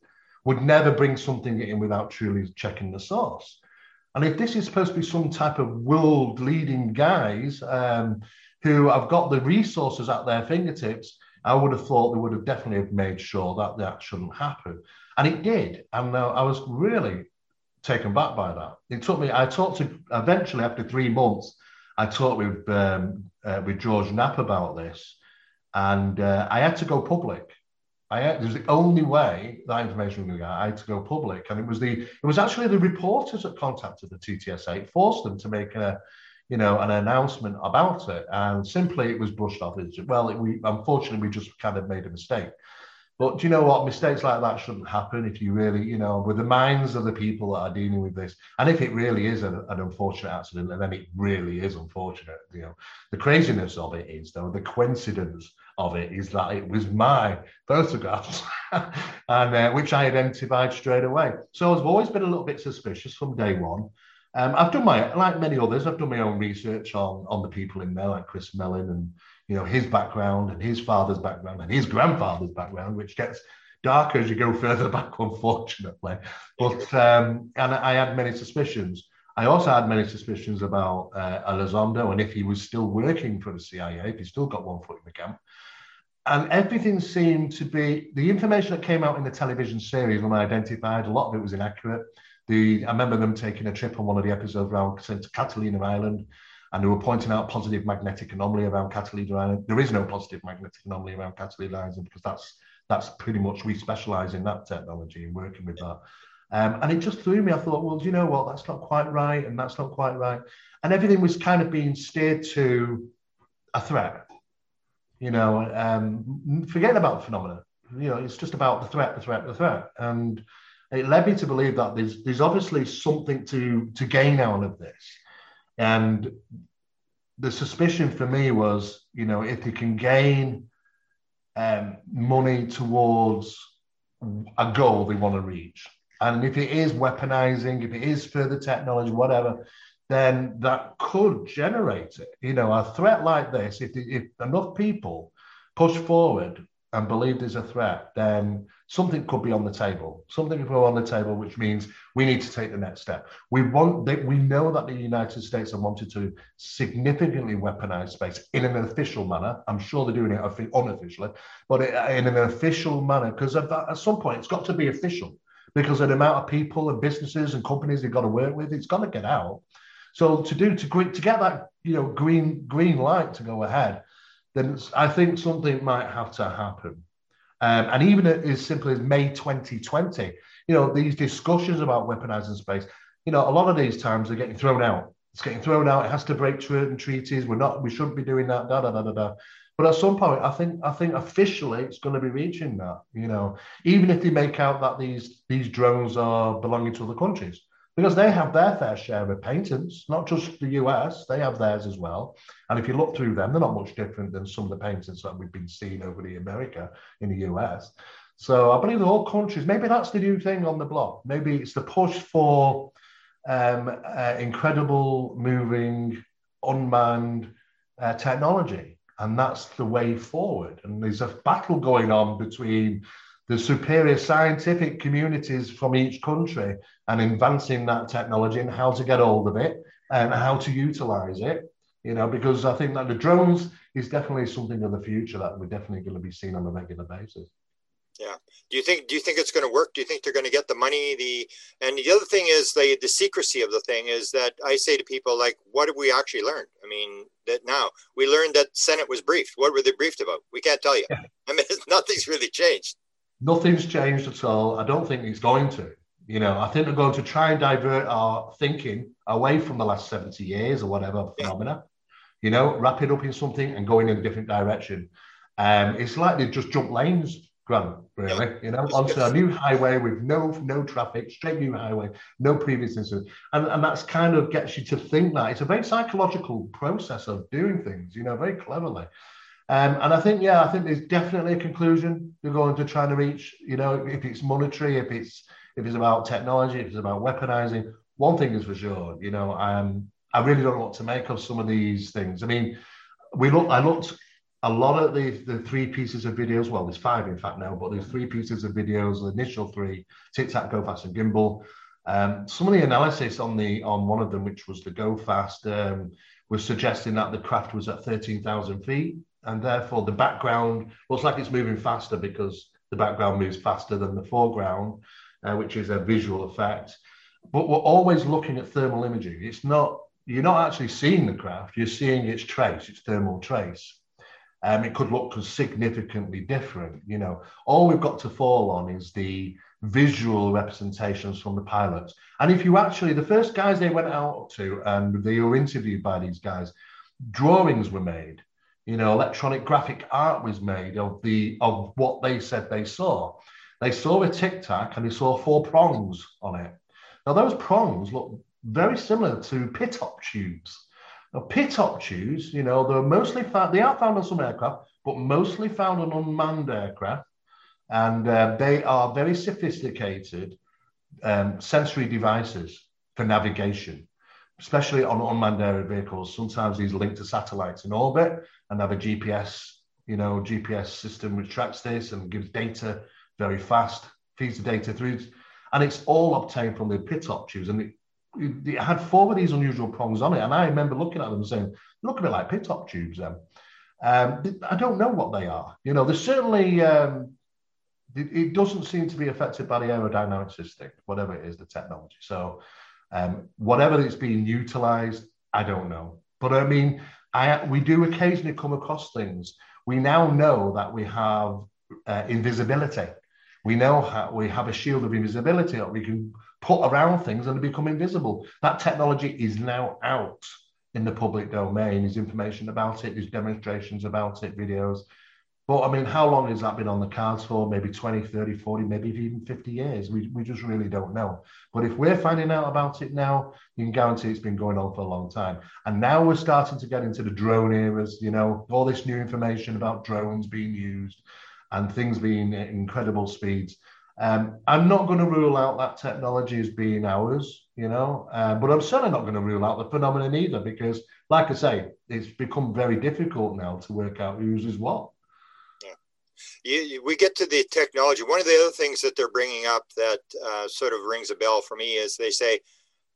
would never bring something in without truly checking the source. And if this is supposed to be some type of world-leading guys um, who have got the resources at their fingertips, I would have thought they would have definitely made sure that that shouldn't happen. And it did. And uh, I was really taken back by that. It took me, I talked to, eventually after three months, I talked with, um, uh, with George Knapp about this, and uh, I had to go public. I had, it was the only way that information was going to get, I had to go public. And it was the, it was actually the reporters that contacted the T T S A, it forced them to make a, you know, an announcement about it. And simply it was brushed off as, well, it, we, unfortunately, we just kind of made a mistake. But do you know what? Mistakes like that shouldn't happen if you really, you know, with the minds of the people that are dealing with this. And if it really is a, an unfortunate accident, and then it really is unfortunate, you know, the craziness of it is, though, the coincidence of it is that it was my photographs, and uh, which I identified straight away. So I've always been a little bit suspicious from day one. Um, I've done my, like many others, I've done my own research on, on the people in there, like Chris Mellon, and, you know, his background and his father's background and his grandfather's background, which gets darker as you go further back, unfortunately. But, um, and I had many suspicions. I also had many suspicions about uh, Elizondo, and if he was still working for the C I A, if he still got one foot in the camp. And everything seemed to be, the information that came out in the television series when I identified, a lot of it was inaccurate. The, I remember them taking a trip on one of the episodes around Catalina Island, and they were pointing out positive magnetic anomaly around Catalina Island. There is no positive magnetic anomaly around Catalina Island, because that's that's pretty much, we specialise in that technology and working with that. Um, and it just threw me. I thought, well, do you know what? That's not quite right, and that's not quite right. And everything was kind of being steered to a threat. You know, um, forgetting about the phenomena. You know, it's just about the threat, the threat, the threat. And it led me to believe that there's, there's obviously something to, to gain out of this. And the suspicion for me was, you know, if they can gain um, money towards a goal they want to reach, and if it is weaponizing, if it is further technology, whatever, then that could generate it. You know, a threat like this, if, if enough people push forward and believe there's a threat, then something could be on the table. Something could be on the table, which means we need to take the next step. We want that. We know that the United States have wanted to significantly weaponize space in an official manner. I'm sure they're doing it unofficially, but in an official manner, because at some point it's got to be official, because of the amount of people and businesses and companies they've got to work with, it's got to get out. So to do to to get that, you know, green green light to go ahead, then I think something might have to happen. Um, and even as simply as May twenty twenty, you know, these discussions about weaponizing space, you know, a lot of these times they're getting thrown out. It's getting thrown out. It has to break certain treaties. We're not, we shouldn't be doing that, da, da, da, da, da. But at some point, I think, I think officially it's going to be reaching that, you know, even if they make out that these, these drones are belonging to other countries. Because they have their fair share of patents, not just the U S, they have theirs as well. And if you look through them, they're not much different than some of the patents that we've been seeing over in America, in the U S. So I believe the whole countries, maybe that's the new thing on the block. Maybe it's the push for um, uh, incredible, moving, unmanned uh, technology. And that's the way forward. And there's a battle going on between the superior scientific communities from each country and advancing that technology and how to get hold of it and how to utilize it, you know, because I think that the drones is definitely something of the future that we're definitely going to be seeing on a regular basis. Yeah. Do you think, do you think it's going to work? Do you think they're going to get the money? The, and the other thing is the, the secrecy of the thing is that I say to people, like, what have we actually learned? I mean, that now we learned that Senate was briefed. What were they briefed about? We can't tell you. Yeah. I mean, nothing's really changed. Nothing's changed at all. I don't think it's going to. You know, I think they're going to try and divert our thinking away from the last seventy years or whatever phenomena, you know, wrap it up in something and going in a different direction. Um, it's like they just jump lanes, Grant, really, you know, onto a new highway with no no traffic, straight new highway, no previous incident. And, and that's kind of gets you to think that. It's a very psychological process of doing things, you know, very cleverly. Um, and I think, yeah, I think there's definitely a conclusion they're going to try to reach, you know, if it's monetary, if it's if it's about technology, if it's about weaponizing. One thing is for sure, you know, um, I really don't know what to make of some of these things. I mean, we look, I looked a lot at the, the three pieces of videos. Well, there's five, in fact, now, but there's three pieces of videos, the initial three, Tic Tac, GoFast and Gimbal. Um, some of the analysis on the on one of them, which was the GoFast, um, was suggesting that the craft was at thirteen thousand feet. And therefore the background looks like it's moving faster because the background moves faster than the foreground, uh, which is a visual effect. but we're always looking at thermal imaging. It's not, you're not actually seeing the craft, you're seeing its trace, its thermal trace. Um, it could look significantly different, you know. All we've got to fall on is the visual representations from the pilots. And if you actually, the first guys they went out to, and they were interviewed by these guys, drawings were made, you know, electronic graphic art was made of the of what they said they saw. They saw a Tic Tac and they saw four prongs on it. Now, those prongs look very similar to pit-top tubes. Now, pit-top tubes, you know, they're mostly found, they are found on some aircraft, but mostly found on unmanned aircraft. And uh, they are very sophisticated um, sensory devices for navigation, especially on unmanned aerial vehicles. Sometimes these link to satellites in orbit and have a G P S, you know, G P S system which tracks this and gives data very fast, feeds the data through. And it's all obtained from the pit-top tubes. And it, it had four of these unusual prongs on it. And I remember looking at them and saying, look a bit like pit-top tubes. Um, um, I don't know what they are. You know, there's certainly, um, it, it doesn't seem to be affected by the aerodynamic system, whatever it is, the technology. So um, whatever it's being utilized, I don't know. But I mean, I, we do occasionally come across things. We now know that we have uh, invisibility. We know how we have a shield of invisibility that we can put around things and become invisible. That technology is now out in the public domain. There's information about it, there's demonstrations about it, videos. But I mean, how long has that been on the cards for? Maybe twenty, thirty, forty, maybe even fifty years. We, we just really don't know. But if we're finding out about it now, you can guarantee it's been going on for a long time. And now we're starting to get into the drone eras, you know, all this new information about drones being used and things being at incredible speeds. Um, I'm not going to rule out that technology as being ours, you know, uh, but I'm certainly not going to rule out the phenomenon either, because, like I say, it's become very difficult now to work out whose is what. Yeah. You, you, we get to the technology. One of the other things that they're bringing up that uh, sort of rings a bell for me is they say,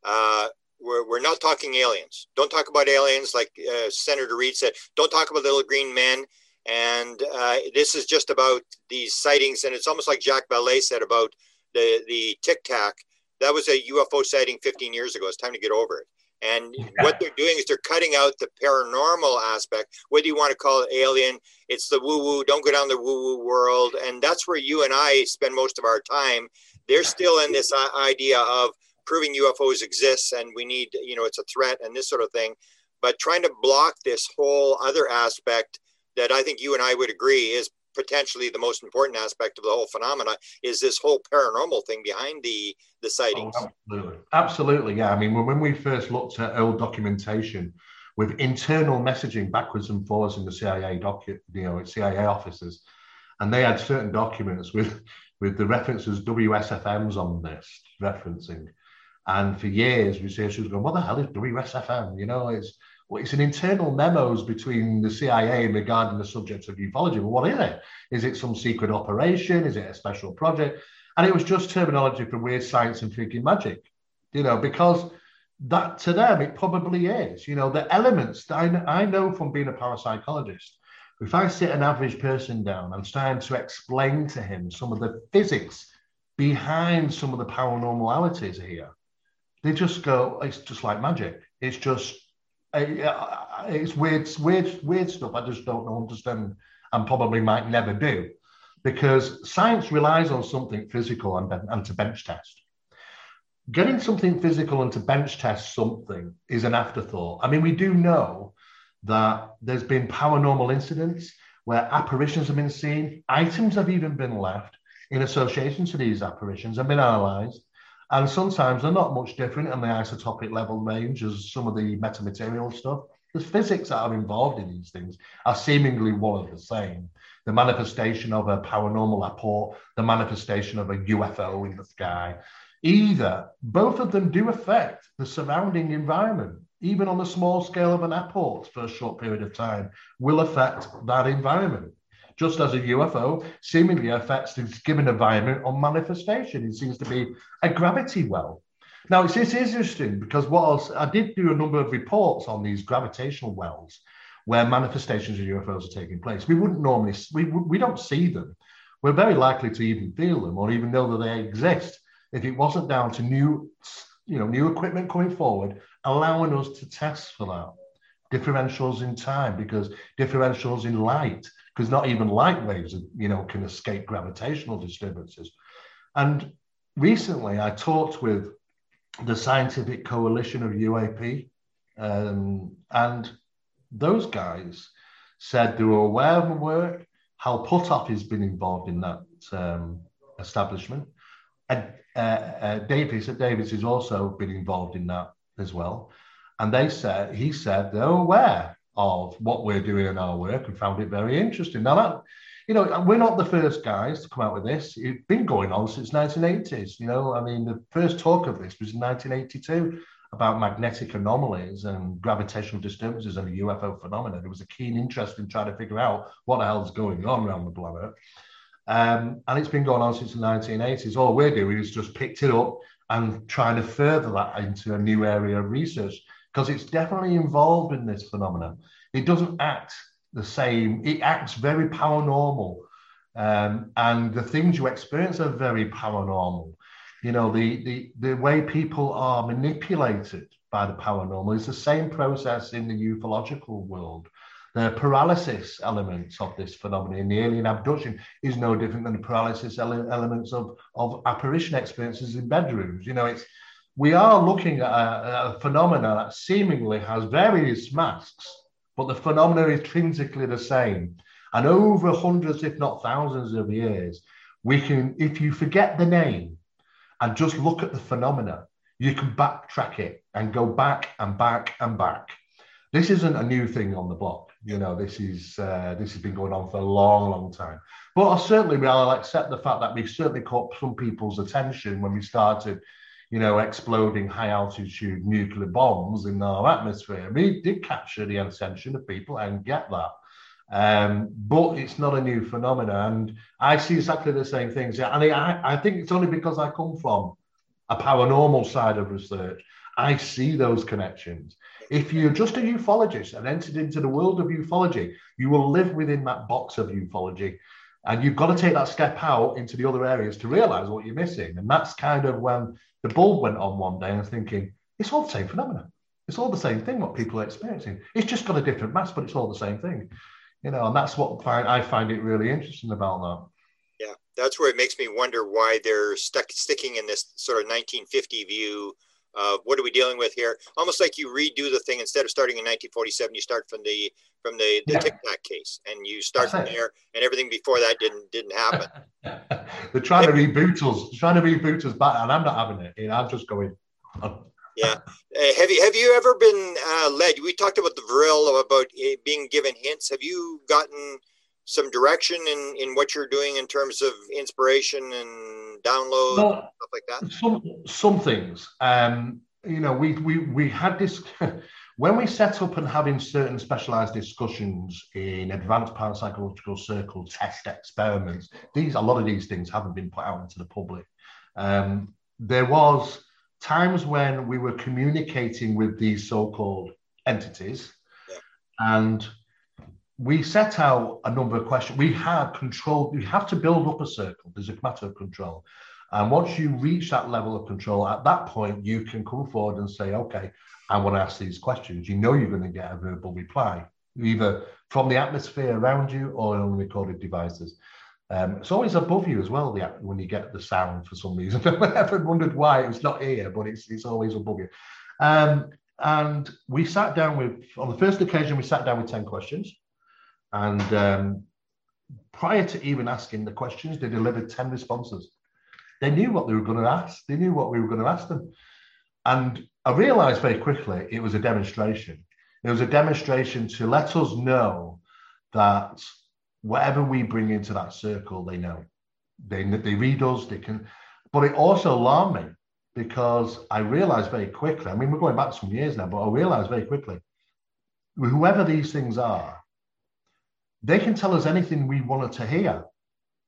uh, we're, we're not talking aliens. Don't talk about aliens, like uh, Senator Reed said. Don't talk about little green men. And uh, this is just about these sightings. And it's almost like Jacques Vallée said about the, the Tic Tac. That was a U F O sighting fifteen years ago. It's time to get over it. And yeah. What they're doing is they're cutting out the paranormal aspect, whether you want to call it alien, it's the woo-woo, don't go down the woo-woo world. And that's where you and I spend most of our time. They're still in this idea of proving U F Os exist and we need, you know, it's a threat and this sort of thing. But trying to block this whole other aspect that I think you and I would agree is potentially the most important aspect of the whole phenomena is this whole paranormal thing behind the, the sightings. Oh, absolutely. Absolutely, yeah. I mean, when we first looked at old documentation with internal messaging backwards and forwards in the C I A docu, you know, C I A officers, and they had certain documents with, with the references W S F Ms on this referencing. And for years, researchers were going, what the hell is W S F M? You know, it's, well, it's an internal memos between the C I A regarding the subject of ufology. But what is it? Is it some secret operation? Is it a special project? And it was just terminology for weird science and freaking magic, you know, because that to them, it probably is. You know, the elements that I, I know from being a parapsychologist, if I sit an average person down, I'm trying to explain to him some of the physics behind some of the paranormalities here. They just go, it's just like magic. It's just, it's weird, weird, weird stuff. I just don't understand and probably might never do, because science relies on something physical and, and to bench test. Getting something physical and to bench test something is an afterthought. I mean, we do know that there's been paranormal incidents where apparitions have been seen. Items have even been left in association to these apparitions and been analyzed. And sometimes they're not much different in the isotopic level range as some of the metamaterial stuff. The physics that are involved in these things are seemingly one of the same. The manifestation of a paranormal apport, the manifestation of a U F O in the sky. Either, both of them do affect the surrounding environment. Even on the small scale of an apport for a short period of time will affect that environment. Just as a U F O seemingly affects its given environment on manifestation. It seems to be a gravity well. Now, it's, it's interesting because what else, I did do a number of reports on these gravitational wells where manifestations of U F Os are taking place. We wouldn't normally, we, we don't see them. We're very likely to even feel them or even know that they exist if it wasn't down to new you know, new equipment coming forward, allowing us to test for that. Differentials in time, because differentials in light, because not even light waves, you know, can escape gravitational disturbances. And recently I talked with the Scientific Coalition of U A P, um, and those guys said they were aware of the work. Hal Puthoff has been involved in that um, establishment. And uh, uh, Davis at Davis has also been involved in that as well. And they said, he said, they're aware of what we're doing in our work and found it very interesting. Now that, you know, we're not the first guys to come out with this. It's been going on since nineteen eighties. You know, I mean, the first talk of this was in nineteen eighty-two about magnetic anomalies and gravitational disturbances and the U F O phenomena. There was a keen interest in trying to figure out what the hell's going on around the planet. Um, and it's been going on since the nineteen eighties. All we're doing is just picked it up and trying to further that into a new area of research, because it's definitely involved in this phenomenon. It doesn't act the same. It acts very paranormal. Um, and the things you experience are very paranormal. You know, the, the, the way people are manipulated by the paranormal is the same process in the ufological world. The paralysis elements of this phenomenon in the alien abduction is no different than the paralysis ele- elements of, of apparition experiences in bedrooms. You know, it's, we are looking at a, a phenomena that seemingly has various masks, but the phenomena is intrinsically the same. And over hundreds, if not thousands of years, we can, if you forget the name and just look at the phenomena, you can backtrack it and go back and back and back. This isn't a new thing on the block. You know, this is uh, this has been going on for a long, long time. But certainly I'll accept the fact that we've certainly caught some people's attention when we started, you know, exploding high-altitude nuclear bombs in our atmosphere. We did capture the attention of people and get that. Um, but it's not a new phenomenon. And I see exactly the same things. And I, I think it's only because I come from a paranormal side of research. I see those connections. If you're just a ufologist and entered into the world of ufology, you will live within that box of ufology. And you've got to take that step out into the other areas to realise what you're missing. And that's kind of when the bulb went on one day and I was thinking, it's all the same phenomena. It's all the same thing what people are experiencing. It's just got a different mask, but it's all the same thing. You know, and that's what find, I find it really interesting about that. Yeah, that's where it makes me wonder why they're stuck sticking in this sort of nineteen fifty view of what are we dealing with here? Almost like you redo the thing. Instead of starting in nineteen forty-seven, you start from the from the, the yeah. Tic Tac case, and you start from there, and everything before that didn't didn't happen. They're trying to reboot us, trying to reboot us back, and I'm not having it. You know, I'm just going. yeah, uh, have you have you ever been uh, led? We talked about the Vril, about it being given hints. Have you gotten some direction in, in what you're doing in terms of inspiration and download no, and stuff like that? Some, some things, um, you know, we, we, we had this, when we set up and having certain specialized discussions in advanced parapsychological circle test experiments, these, a lot of these things haven't been put out into the public. Um, there was times when we were communicating with these so-called entities yeah. and we set out a number of questions. We had control. You have to build up a circle. There's a matter of control. And once you reach that level of control, at that point, you can come forward and say, okay, I want to ask these questions. You know you're going to get a verbal reply, either from the atmosphere around you or on recorded devices. Um, it's always above you as well, the, when you get the sound for some reason. I've wondered why it's not here, but it's, it's always above you. Um, and we sat down with, on the first occasion, we sat down with ten questions. And um, prior to even asking the questions, they delivered ten responses. They knew what they were going to ask. They knew what we were going to ask them. And I realized very quickly it was a demonstration. It was a demonstration to let us know that whatever we bring into that circle, they know. They, they read us, they can. But it also alarmed me because I realized very quickly, I mean, we're going back some years now, but I realized very quickly, whoever these things are, they can tell us anything we wanted to hear.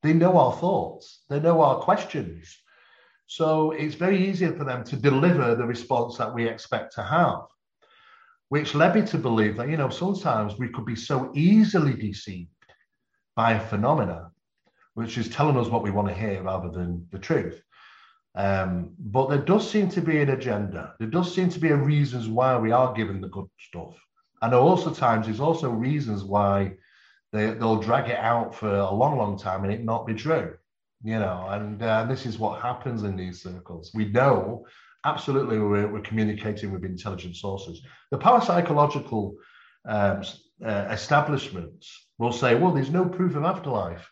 They know our thoughts. They know our questions. So it's very easy for them to deliver the response that we expect to have, which led me to believe that, you know, sometimes we could be so easily deceived by a phenomena, which is telling us what we want to hear rather than the truth. Um, but there does seem to be an agenda. There does seem to be a reasons why we are given the good stuff. And also times there's also reasons why they, they'll drag it out for a long, long time and it not be true, you know, and uh, this is what happens in these circles. We know, absolutely, we're, we're communicating with intelligent sources. The parapsychological um, uh, establishments will say, well, there's no proof of afterlife.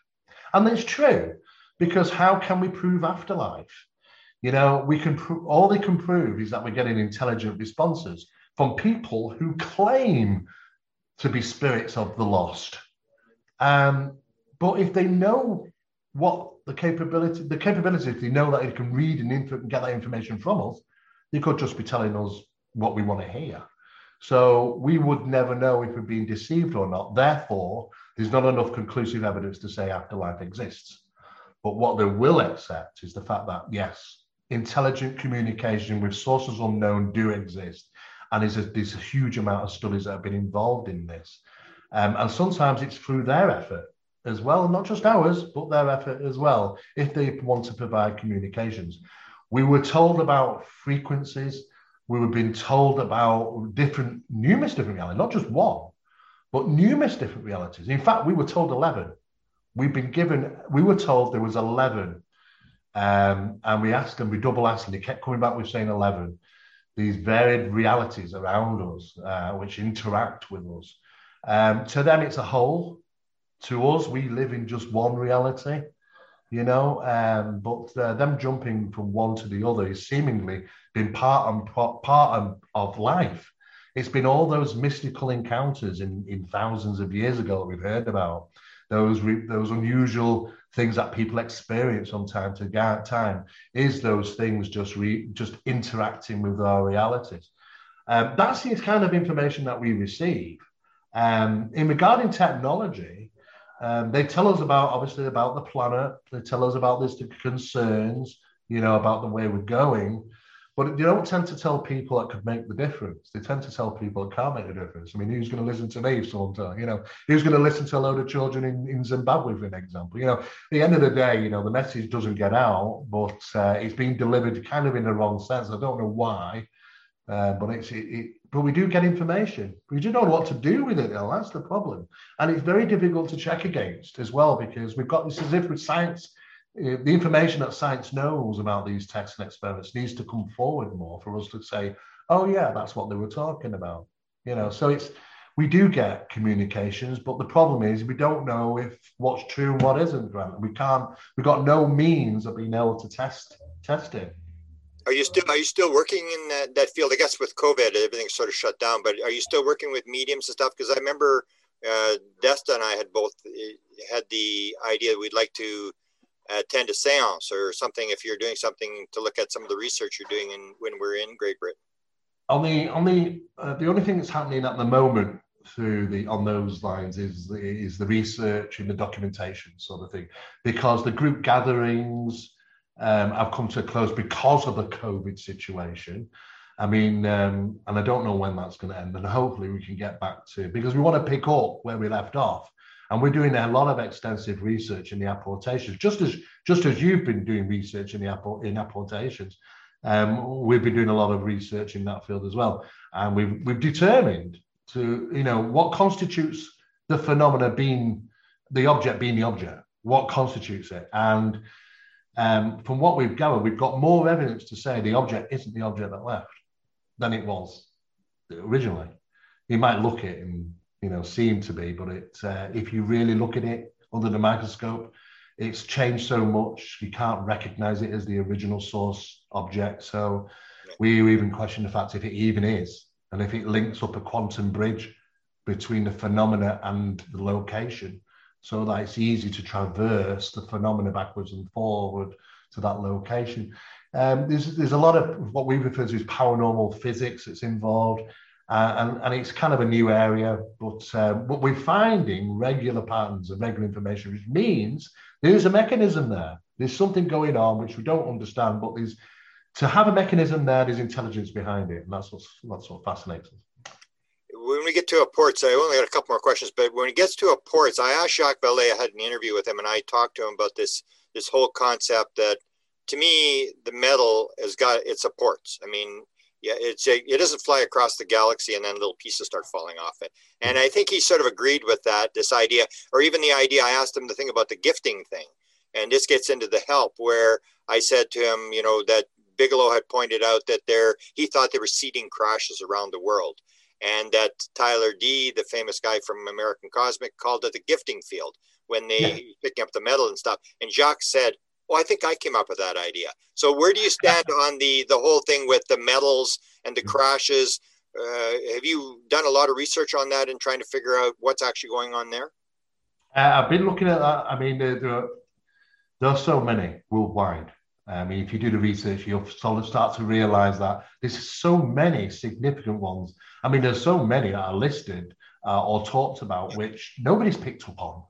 And that's true, because how can we prove afterlife? You know, we can pro- all they can prove is that we're getting intelligent responses from people who claim to be spirits of the lost. Um, but if they know what the capability, the capability, if they know that they can read and inf- get that information from us, they could just be telling us what we want to hear. So we would never know if we're being deceived or not. Therefore, there's not enough conclusive evidence to say afterlife exists. But what they will accept is the fact that, yes, intelligent communication with sources unknown do exist. And there's a, there's a huge amount of studies that have been involved in this. Um, and sometimes it's through their effort as well, not just ours, but their effort as well, if they want to provide communications. We were told about frequencies. We were being told about different, numerous different realities, not just one, but numerous different realities. In fact, we were told eleven. We've been given, we were told there was eleven. Um, and we asked them, we double asked, and they kept coming back with saying eleven. These varied realities around us, uh, which interact with us. Um, to them, it's a whole. To us, we live in just one reality, you know, um, but uh, them jumping from one to the other has seemingly been part and pro- part of, of life. It's been all those mystical encounters in, in thousands of years ago that we've heard about, those re- those unusual things that people experience from time to time, is those things just re- just interacting with our realities. Um, that's the kind of information that we receive. Um, in regarding technology, um, they tell us about, obviously, about the planet. They tell us about this, the concerns, you know, about the way we're going. But they don't tend to tell people that could make the difference. They tend to tell people that can't make the difference. I mean, who's going to listen to me if someone tells, you know, who's going to listen to a load of children in, in Zimbabwe, for an example? You know, at the end of the day, you know, the message doesn't get out, but uh, it's being delivered kind of in the wrong sense. I don't know why, uh, but it's it, it, but we do get information. We do know what to do with it, though. That's the problem. And it's very difficult to check against as well, because we've got this as if with science. The information that science knows about these tests and experiments needs to come forward more for us to say, oh, yeah, that's what they were talking about. You know, so it's, we do get communications, but the problem is we don't know if what's true and what isn't, Grant. We can't, we've got no means of being able to test, test it. Are you still, are you still working in that, that field? I guess with COVID, everything's sort of shut down, but are you still working with mediums and stuff? Because I remember uh, Desta and I had both had the idea we'd like to attend a seance or something, if you're doing something to look at some of the research you're doing in, when we're in Great Britain. On the on the uh, the only thing that's happening at the moment through the on those lines is the, is the research and the documentation sort of thing, because the group gatherings um, have come to a close because of the COVID situation. I mean, um, and I don't know when that's going to end, and hopefully we can get back to, because we want to pick up where we left off. And we're doing a lot of extensive research in the apportations, just as just as you've been doing research in the apport- in apportations. Um, we've been doing a lot of research in that field as well, and we've we've determined to you know what constitutes the phenomena being the object being the object, what constitutes it, and um, from what we've gathered, we've got more evidence to say the object isn't the object that left than it was originally. You might look it and. You know, seem to be, but it, uh, if you really look at it under the microscope, it's changed so much, you can't recognize it as the original source object. So we even question the fact if it even is, and if it links up a quantum bridge between the phenomena and the location, so that it's easy to traverse the phenomena backwards and forward to that location. Um, there's, there's a lot of what we refer to as paranormal physics that's involved. Uh, and, and it's kind of a new area, but uh, but we're finding regular patterns and regular information, which means there's a mechanism there. There's something going on which we don't understand, but there's, to have a mechanism there, there's intelligence behind it, and that's what's, that's what fascinates us. When we get to apports, I only got a couple more questions, but when it gets to apports, I asked Jacques Vallée, I had an interview with him, and I talked to him about this this whole concept that to me, the metal has got its supports. I mean, yeah, it's a, it doesn't fly across the galaxy and then little pieces start falling off it. And I think he sort of agreed with that, this idea, or even the idea, I asked him the thing about the gifting thing. And this gets into the help, where I said to him, you know, that Bigelow had pointed out that there, he thought there were seeding crashes around the world. And that Tyler D, the famous guy from American Cosmic, called it the gifting field when they yeah. picking up the metal and stuff. And Jacques said, oh, I think I came up with that idea. So where do you stand on the, the whole thing with the metals and the crashes? Uh, have you done a lot of research on that and trying to figure out what's actually going on there? Uh, I've been looking at that. I mean, uh, there, are, there are so many worldwide. I mean, if you do the research, you'll sort of start to realize that there's so many significant ones. I mean, there's so many that are listed uh, or talked about, which nobody's picked up on.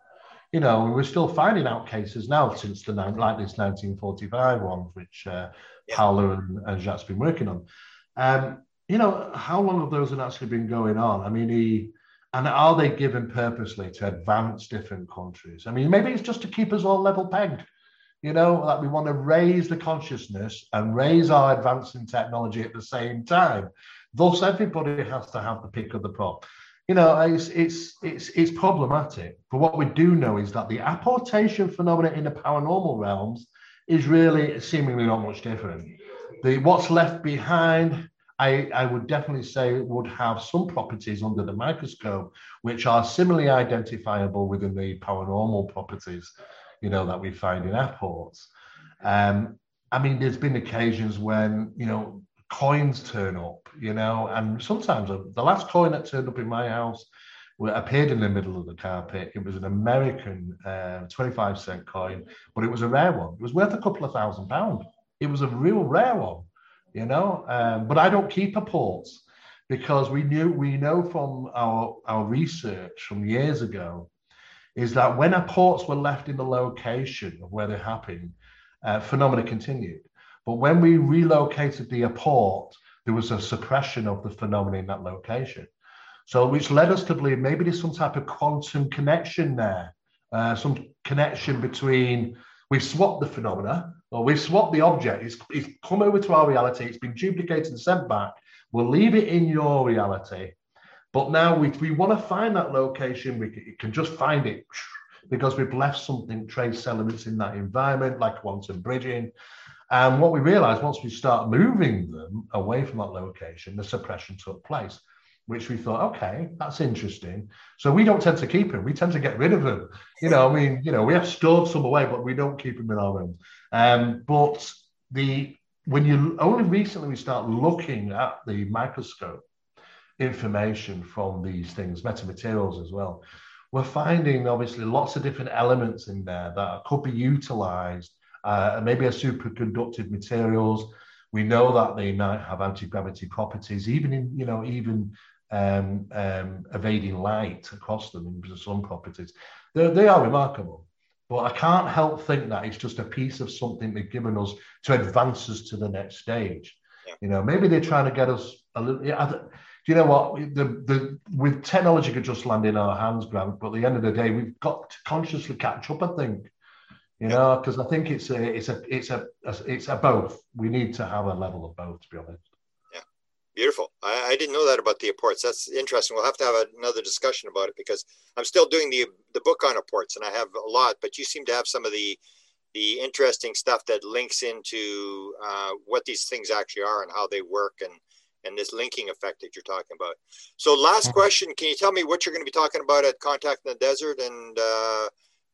You know, and we're still finding out cases now since the, like this nineteen forty-five ones, which uh, Paolo and, and Jacques have been working on. Um, you know, how long have those actually been going on? I mean, he, and are they given purposely to advance different countries? I mean, maybe it's just to keep us all level pegged. You know, like we want to raise the consciousness and raise our advancing technology at the same time. Thus, everybody has to have the pick of the prop. You know, it's, it's, it's, it's problematic. But what we do know is that the apportation phenomena in the paranormal realms is really seemingly not much different. The what's left behind, I, I would definitely say, would have some properties under the microscope, which are similarly identifiable within the paranormal properties, you know, that we find in airports. Um, I mean, there's been occasions when, you know, coins turn up, you know, and sometimes the last coin that turned up in my house appeared in the middle of the carpet. It was an American uh, twenty-five cent coin, but it was a rare one. It was worth a couple of thousand pounds. It was a real rare one, you know, um, but I don't keep apports because we knew, we know from our, our research from years ago is that when apports were left in the location of where they happened, uh, phenomena continued. But when we relocated the apport, there was a suppression of the phenomena in that location. So which led us to believe maybe there's some type of quantum connection there, uh, some connection between we've swapped the phenomena or we've swapped the object. It's, it's come over to our reality. It's been duplicated and sent back. We'll leave it in your reality. But now if we want to find that location, we can, you can just find it because we've left something, trace elements in that environment, like quantum bridging. And what we realized once we start moving them away from that location, the suppression took place, which we thought, okay, that's interesting. So we don't tend to keep them. We tend to get rid of them. You know, I mean, you know, we have stored some away, but we don't keep them in our rooms. Um, but the when you only recently we start looking at the microscope information from these things, metamaterials as well, we're finding obviously lots of different elements in there that could be utilized. Uh, maybe a superconductive materials. We know that they might have anti-gravity properties, even in, you know, even um, um, evading light across them in some properties. They're, they are remarkable, but I can't help think that it's just a piece of something they've given us to advance us to the next stage. You know, maybe they're trying to get us a little. Do you know what? The the with technology could just land in our hands, Grant. But at the end of the day, we've got to consciously catch up, I think. You know, because I think it's a, it's a, it's a, it's a both. We need to have a level of both, to be honest. Yeah, beautiful. I, I didn't know that about the apports. That's interesting. We'll have to have another discussion about it because I'm still doing the the book on apports, and I have a lot. But you seem to have some of the the interesting stuff that links into uh, what these things actually are and how they work, and and this linking effect that you're talking about. So, last question: can you tell me what you're going to be talking about at Contact in the Desert, and uh,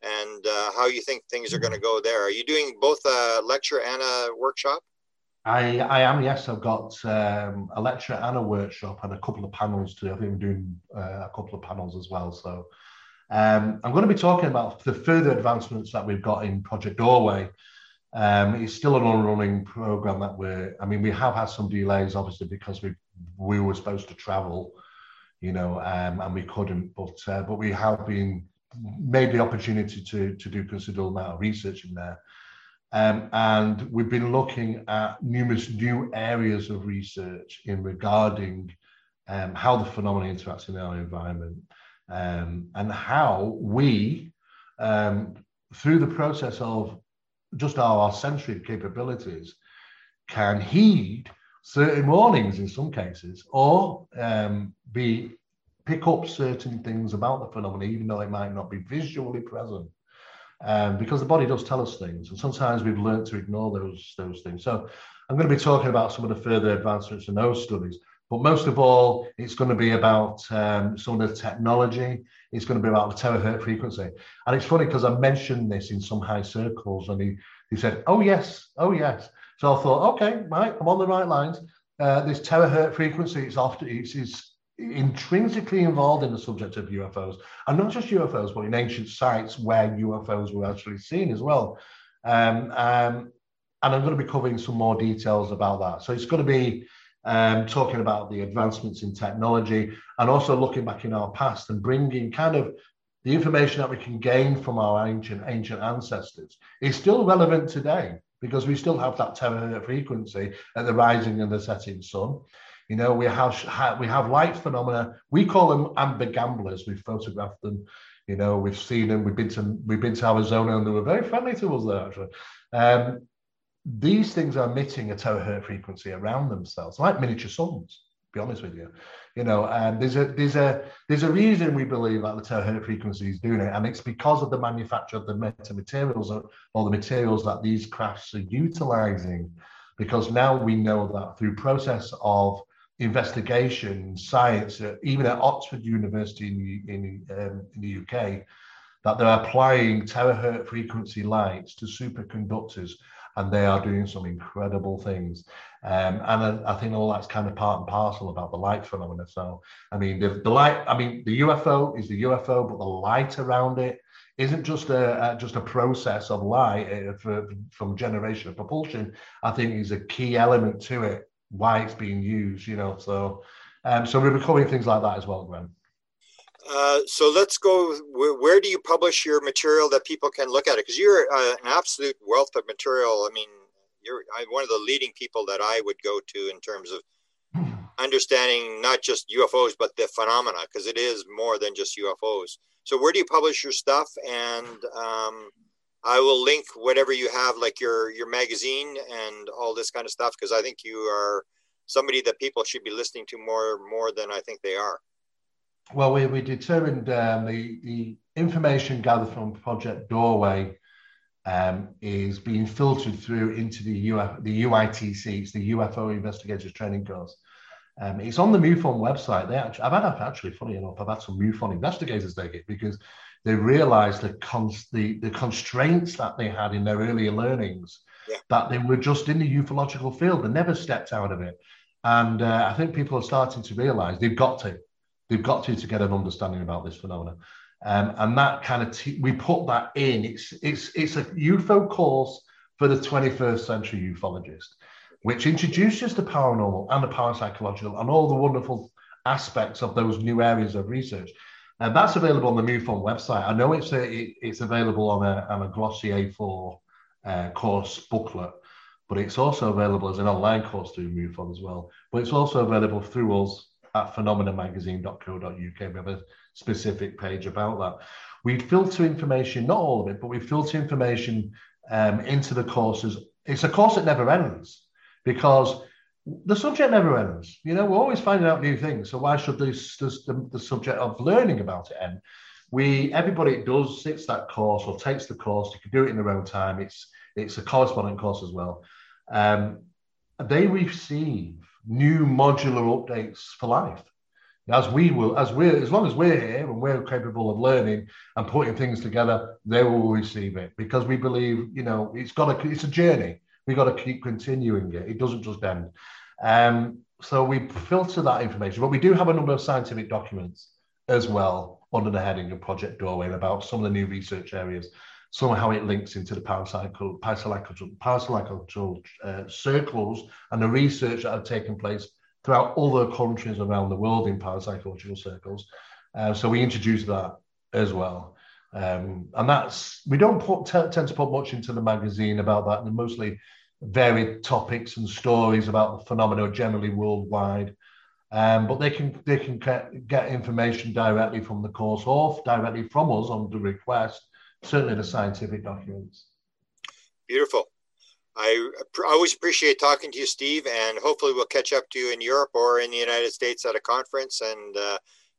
and uh, how you think things are going to go there? Are you doing both a lecture and a workshop? I, I am, yes. I've got um, a lecture and a workshop and a couple of panels too. I think I'm doing uh, a couple of panels as well. So um, I'm going to be talking about the further advancements that we've got in Project Doorway. Um, it's still an on-running program that we're, I mean, we have had some delays, obviously, because we we were supposed to travel, you know, um, and we couldn't, but uh, but we have been made the opportunity to, to do considerable amount of research in there. Um, and we've been looking at numerous new areas of research in regarding um, how the phenomena interacts in our environment um, and how we, um, through the process of just our sensory capabilities can heed certain warnings in some cases, or um, be pick up certain things about the phenomena, even though it might not be visually present, um, because the body does tell us things, and sometimes we've learned to ignore those those things. So I'm going to be talking about some of the further advancements in those studies, but most of all, it's going to be about um, some of the technology. It's going to be about the terahertz frequency, and it's funny because I mentioned this in some high circles, and he he said, "Oh yes, oh yes." So I thought, okay, right, I'm on the right lines. Uh, this terahertz frequency is often it's, it's intrinsically involved in the subject of U F Os, and not just U F Os, but in ancient sites where U F Os were actually seen as well. Um, um, and I'm going to be covering some more details about that. So it's going to be um, talking about the advancements in technology, and also looking back in our past and bringing kind of the information that we can gain from our ancient ancient ancestors is still relevant today, because we still have that terahertz frequency at the rising and the setting sun. You know, we have we have light phenomena. We call them amber gamblers. We've photographed them. You know, we've seen them. We've been to we've been to Arizona, and they were very friendly to us there. Actually, um, these things are emitting a terahertz frequency around themselves, like miniature suns. To be honest with you, you know, and there's a there's a there's a reason we believe that the terahertz frequency is doing it, and it's because of the manufacture of the metamaterials or, or the materials that these crafts are utilizing. Because now we know that through process of investigation, science, uh, even at Oxford University in, in, um, in the U K, that they're applying terahertz frequency lights to superconductors, and they are doing some incredible things. Um, and I, I think all that's kind of part and parcel about the light phenomena. So, I mean, the, the light, I mean, the U F O is the U F O, but the light around it isn't just a uh, just a process of light uh, for, from generation of propulsion. I think is a key element to it, why it's being used, you know. So um, so we're recording things like that as well, Graham. Uh, so let's go, where, where do you publish your material that people can look at it? Because you're uh, an absolute wealth of material. I mean, you're I'm one of the leading people that I would go to in terms of understanding not just U F Os, but the phenomena, because it is more than just U F Os. So where do you publish your stuff? And um, I will link whatever you have, like your, your magazine and all this kind of stuff, because I think you are somebody that people should be listening to more more than I think they are. Well, we, we determined um, the, the information gathered from Project Doorway um, is being filtered through into the, U F, the U I T C, it's the U F O Investigators Training Course. Um, it's on the MUFON website. They actually, I've had actually, funny enough, I've had some MUFON investigators take it because they realised the, cons- the the constraints that they had in their earlier learnings, yeah. That they were just in the ufological field. They never stepped out of it, and uh, I think people are starting to realise they've got to, they've got to to get an understanding about this phenomena, um, and that kind of t- we put that in. It's it's it's a U F O course for the twenty-first century ufologist, which introduces the paranormal and the parapsychological and all the wonderful aspects of those new areas of research. And that's available on the MUFON website. I know it's a, it, it's available on a, on a glossy A four uh, course booklet, but it's also available as an online course through MUFON as well. But it's also available through us at phenomena magazine dot co dot U K. We have a specific page about that. We filter information, not all of it, but we filter information um, into the courses. It's a course that never ends, because the subject never ends. You know, we're always finding out new things. So why should this, this the, the subject of learning about it end? We, everybody does sits that course or takes the course. You can do it in their own time. It's it's a corresponding course as well. Um, they receive new modular updates for life. As we will, as we as long as we're here and we're capable of learning and putting things together, they will receive it, because we believe, you know, it's got a it's a journey. We've got to keep continuing it. It doesn't just end. Um, so we filter that information. But we do have a number of scientific documents as well under the heading of Project Doorway about some of the new research areas, somehow it links into the parapsychological, parapsychological uh, circles and the research that have taken place throughout other countries around the world in parapsychological circles. Uh, so we introduce that as well. Um, and that's, we don't put, t- tend to put much into the magazine about that. And mostly varied topics and stories about the phenomena generally worldwide. Um, but they can they can get information directly from the course or directly from us on the request, certainly the scientific documents. Beautiful. I, I always appreciate talking to you, Steve, and hopefully we'll catch up to you in Europe or in the United States at a conference, and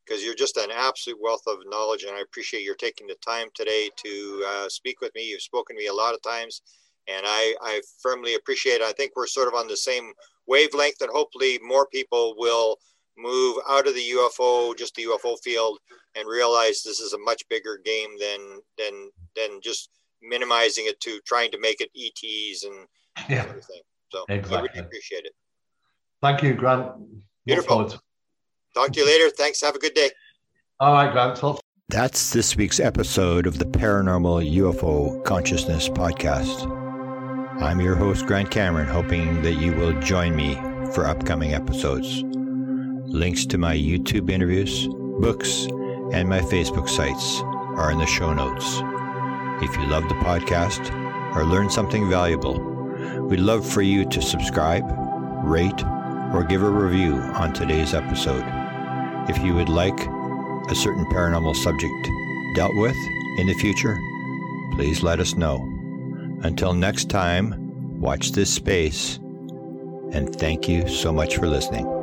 because uh, you're just an absolute wealth of knowledge, and I appreciate your taking the time today to uh, speak with me. You've spoken to me a lot of times, and I, I firmly appreciate it. I think we're sort of on the same wavelength, and hopefully more people will move out of the U F O, just the U F O field, and realize this is a much bigger game than than than just minimizing it to trying to make it E Ts and yeah, everything. So exactly. I really appreciate it. Thank you, Grant. Beautiful. Talk to you later. Thanks. Have a good day. All right, Grant. Talk. That's this week's episode of the Paranormal U F O Consciousness Podcast. I'm your host, Grant Cameron, hoping that you will join me for upcoming episodes. Links to my YouTube interviews, books, and my Facebook sites are in the show notes. If you love the podcast or learn something valuable, we'd love for you to subscribe, rate, or give a review on today's episode. If you would like a certain paranormal subject dealt with in the future, please let us know. Until next time, watch this space, and thank you so much for listening.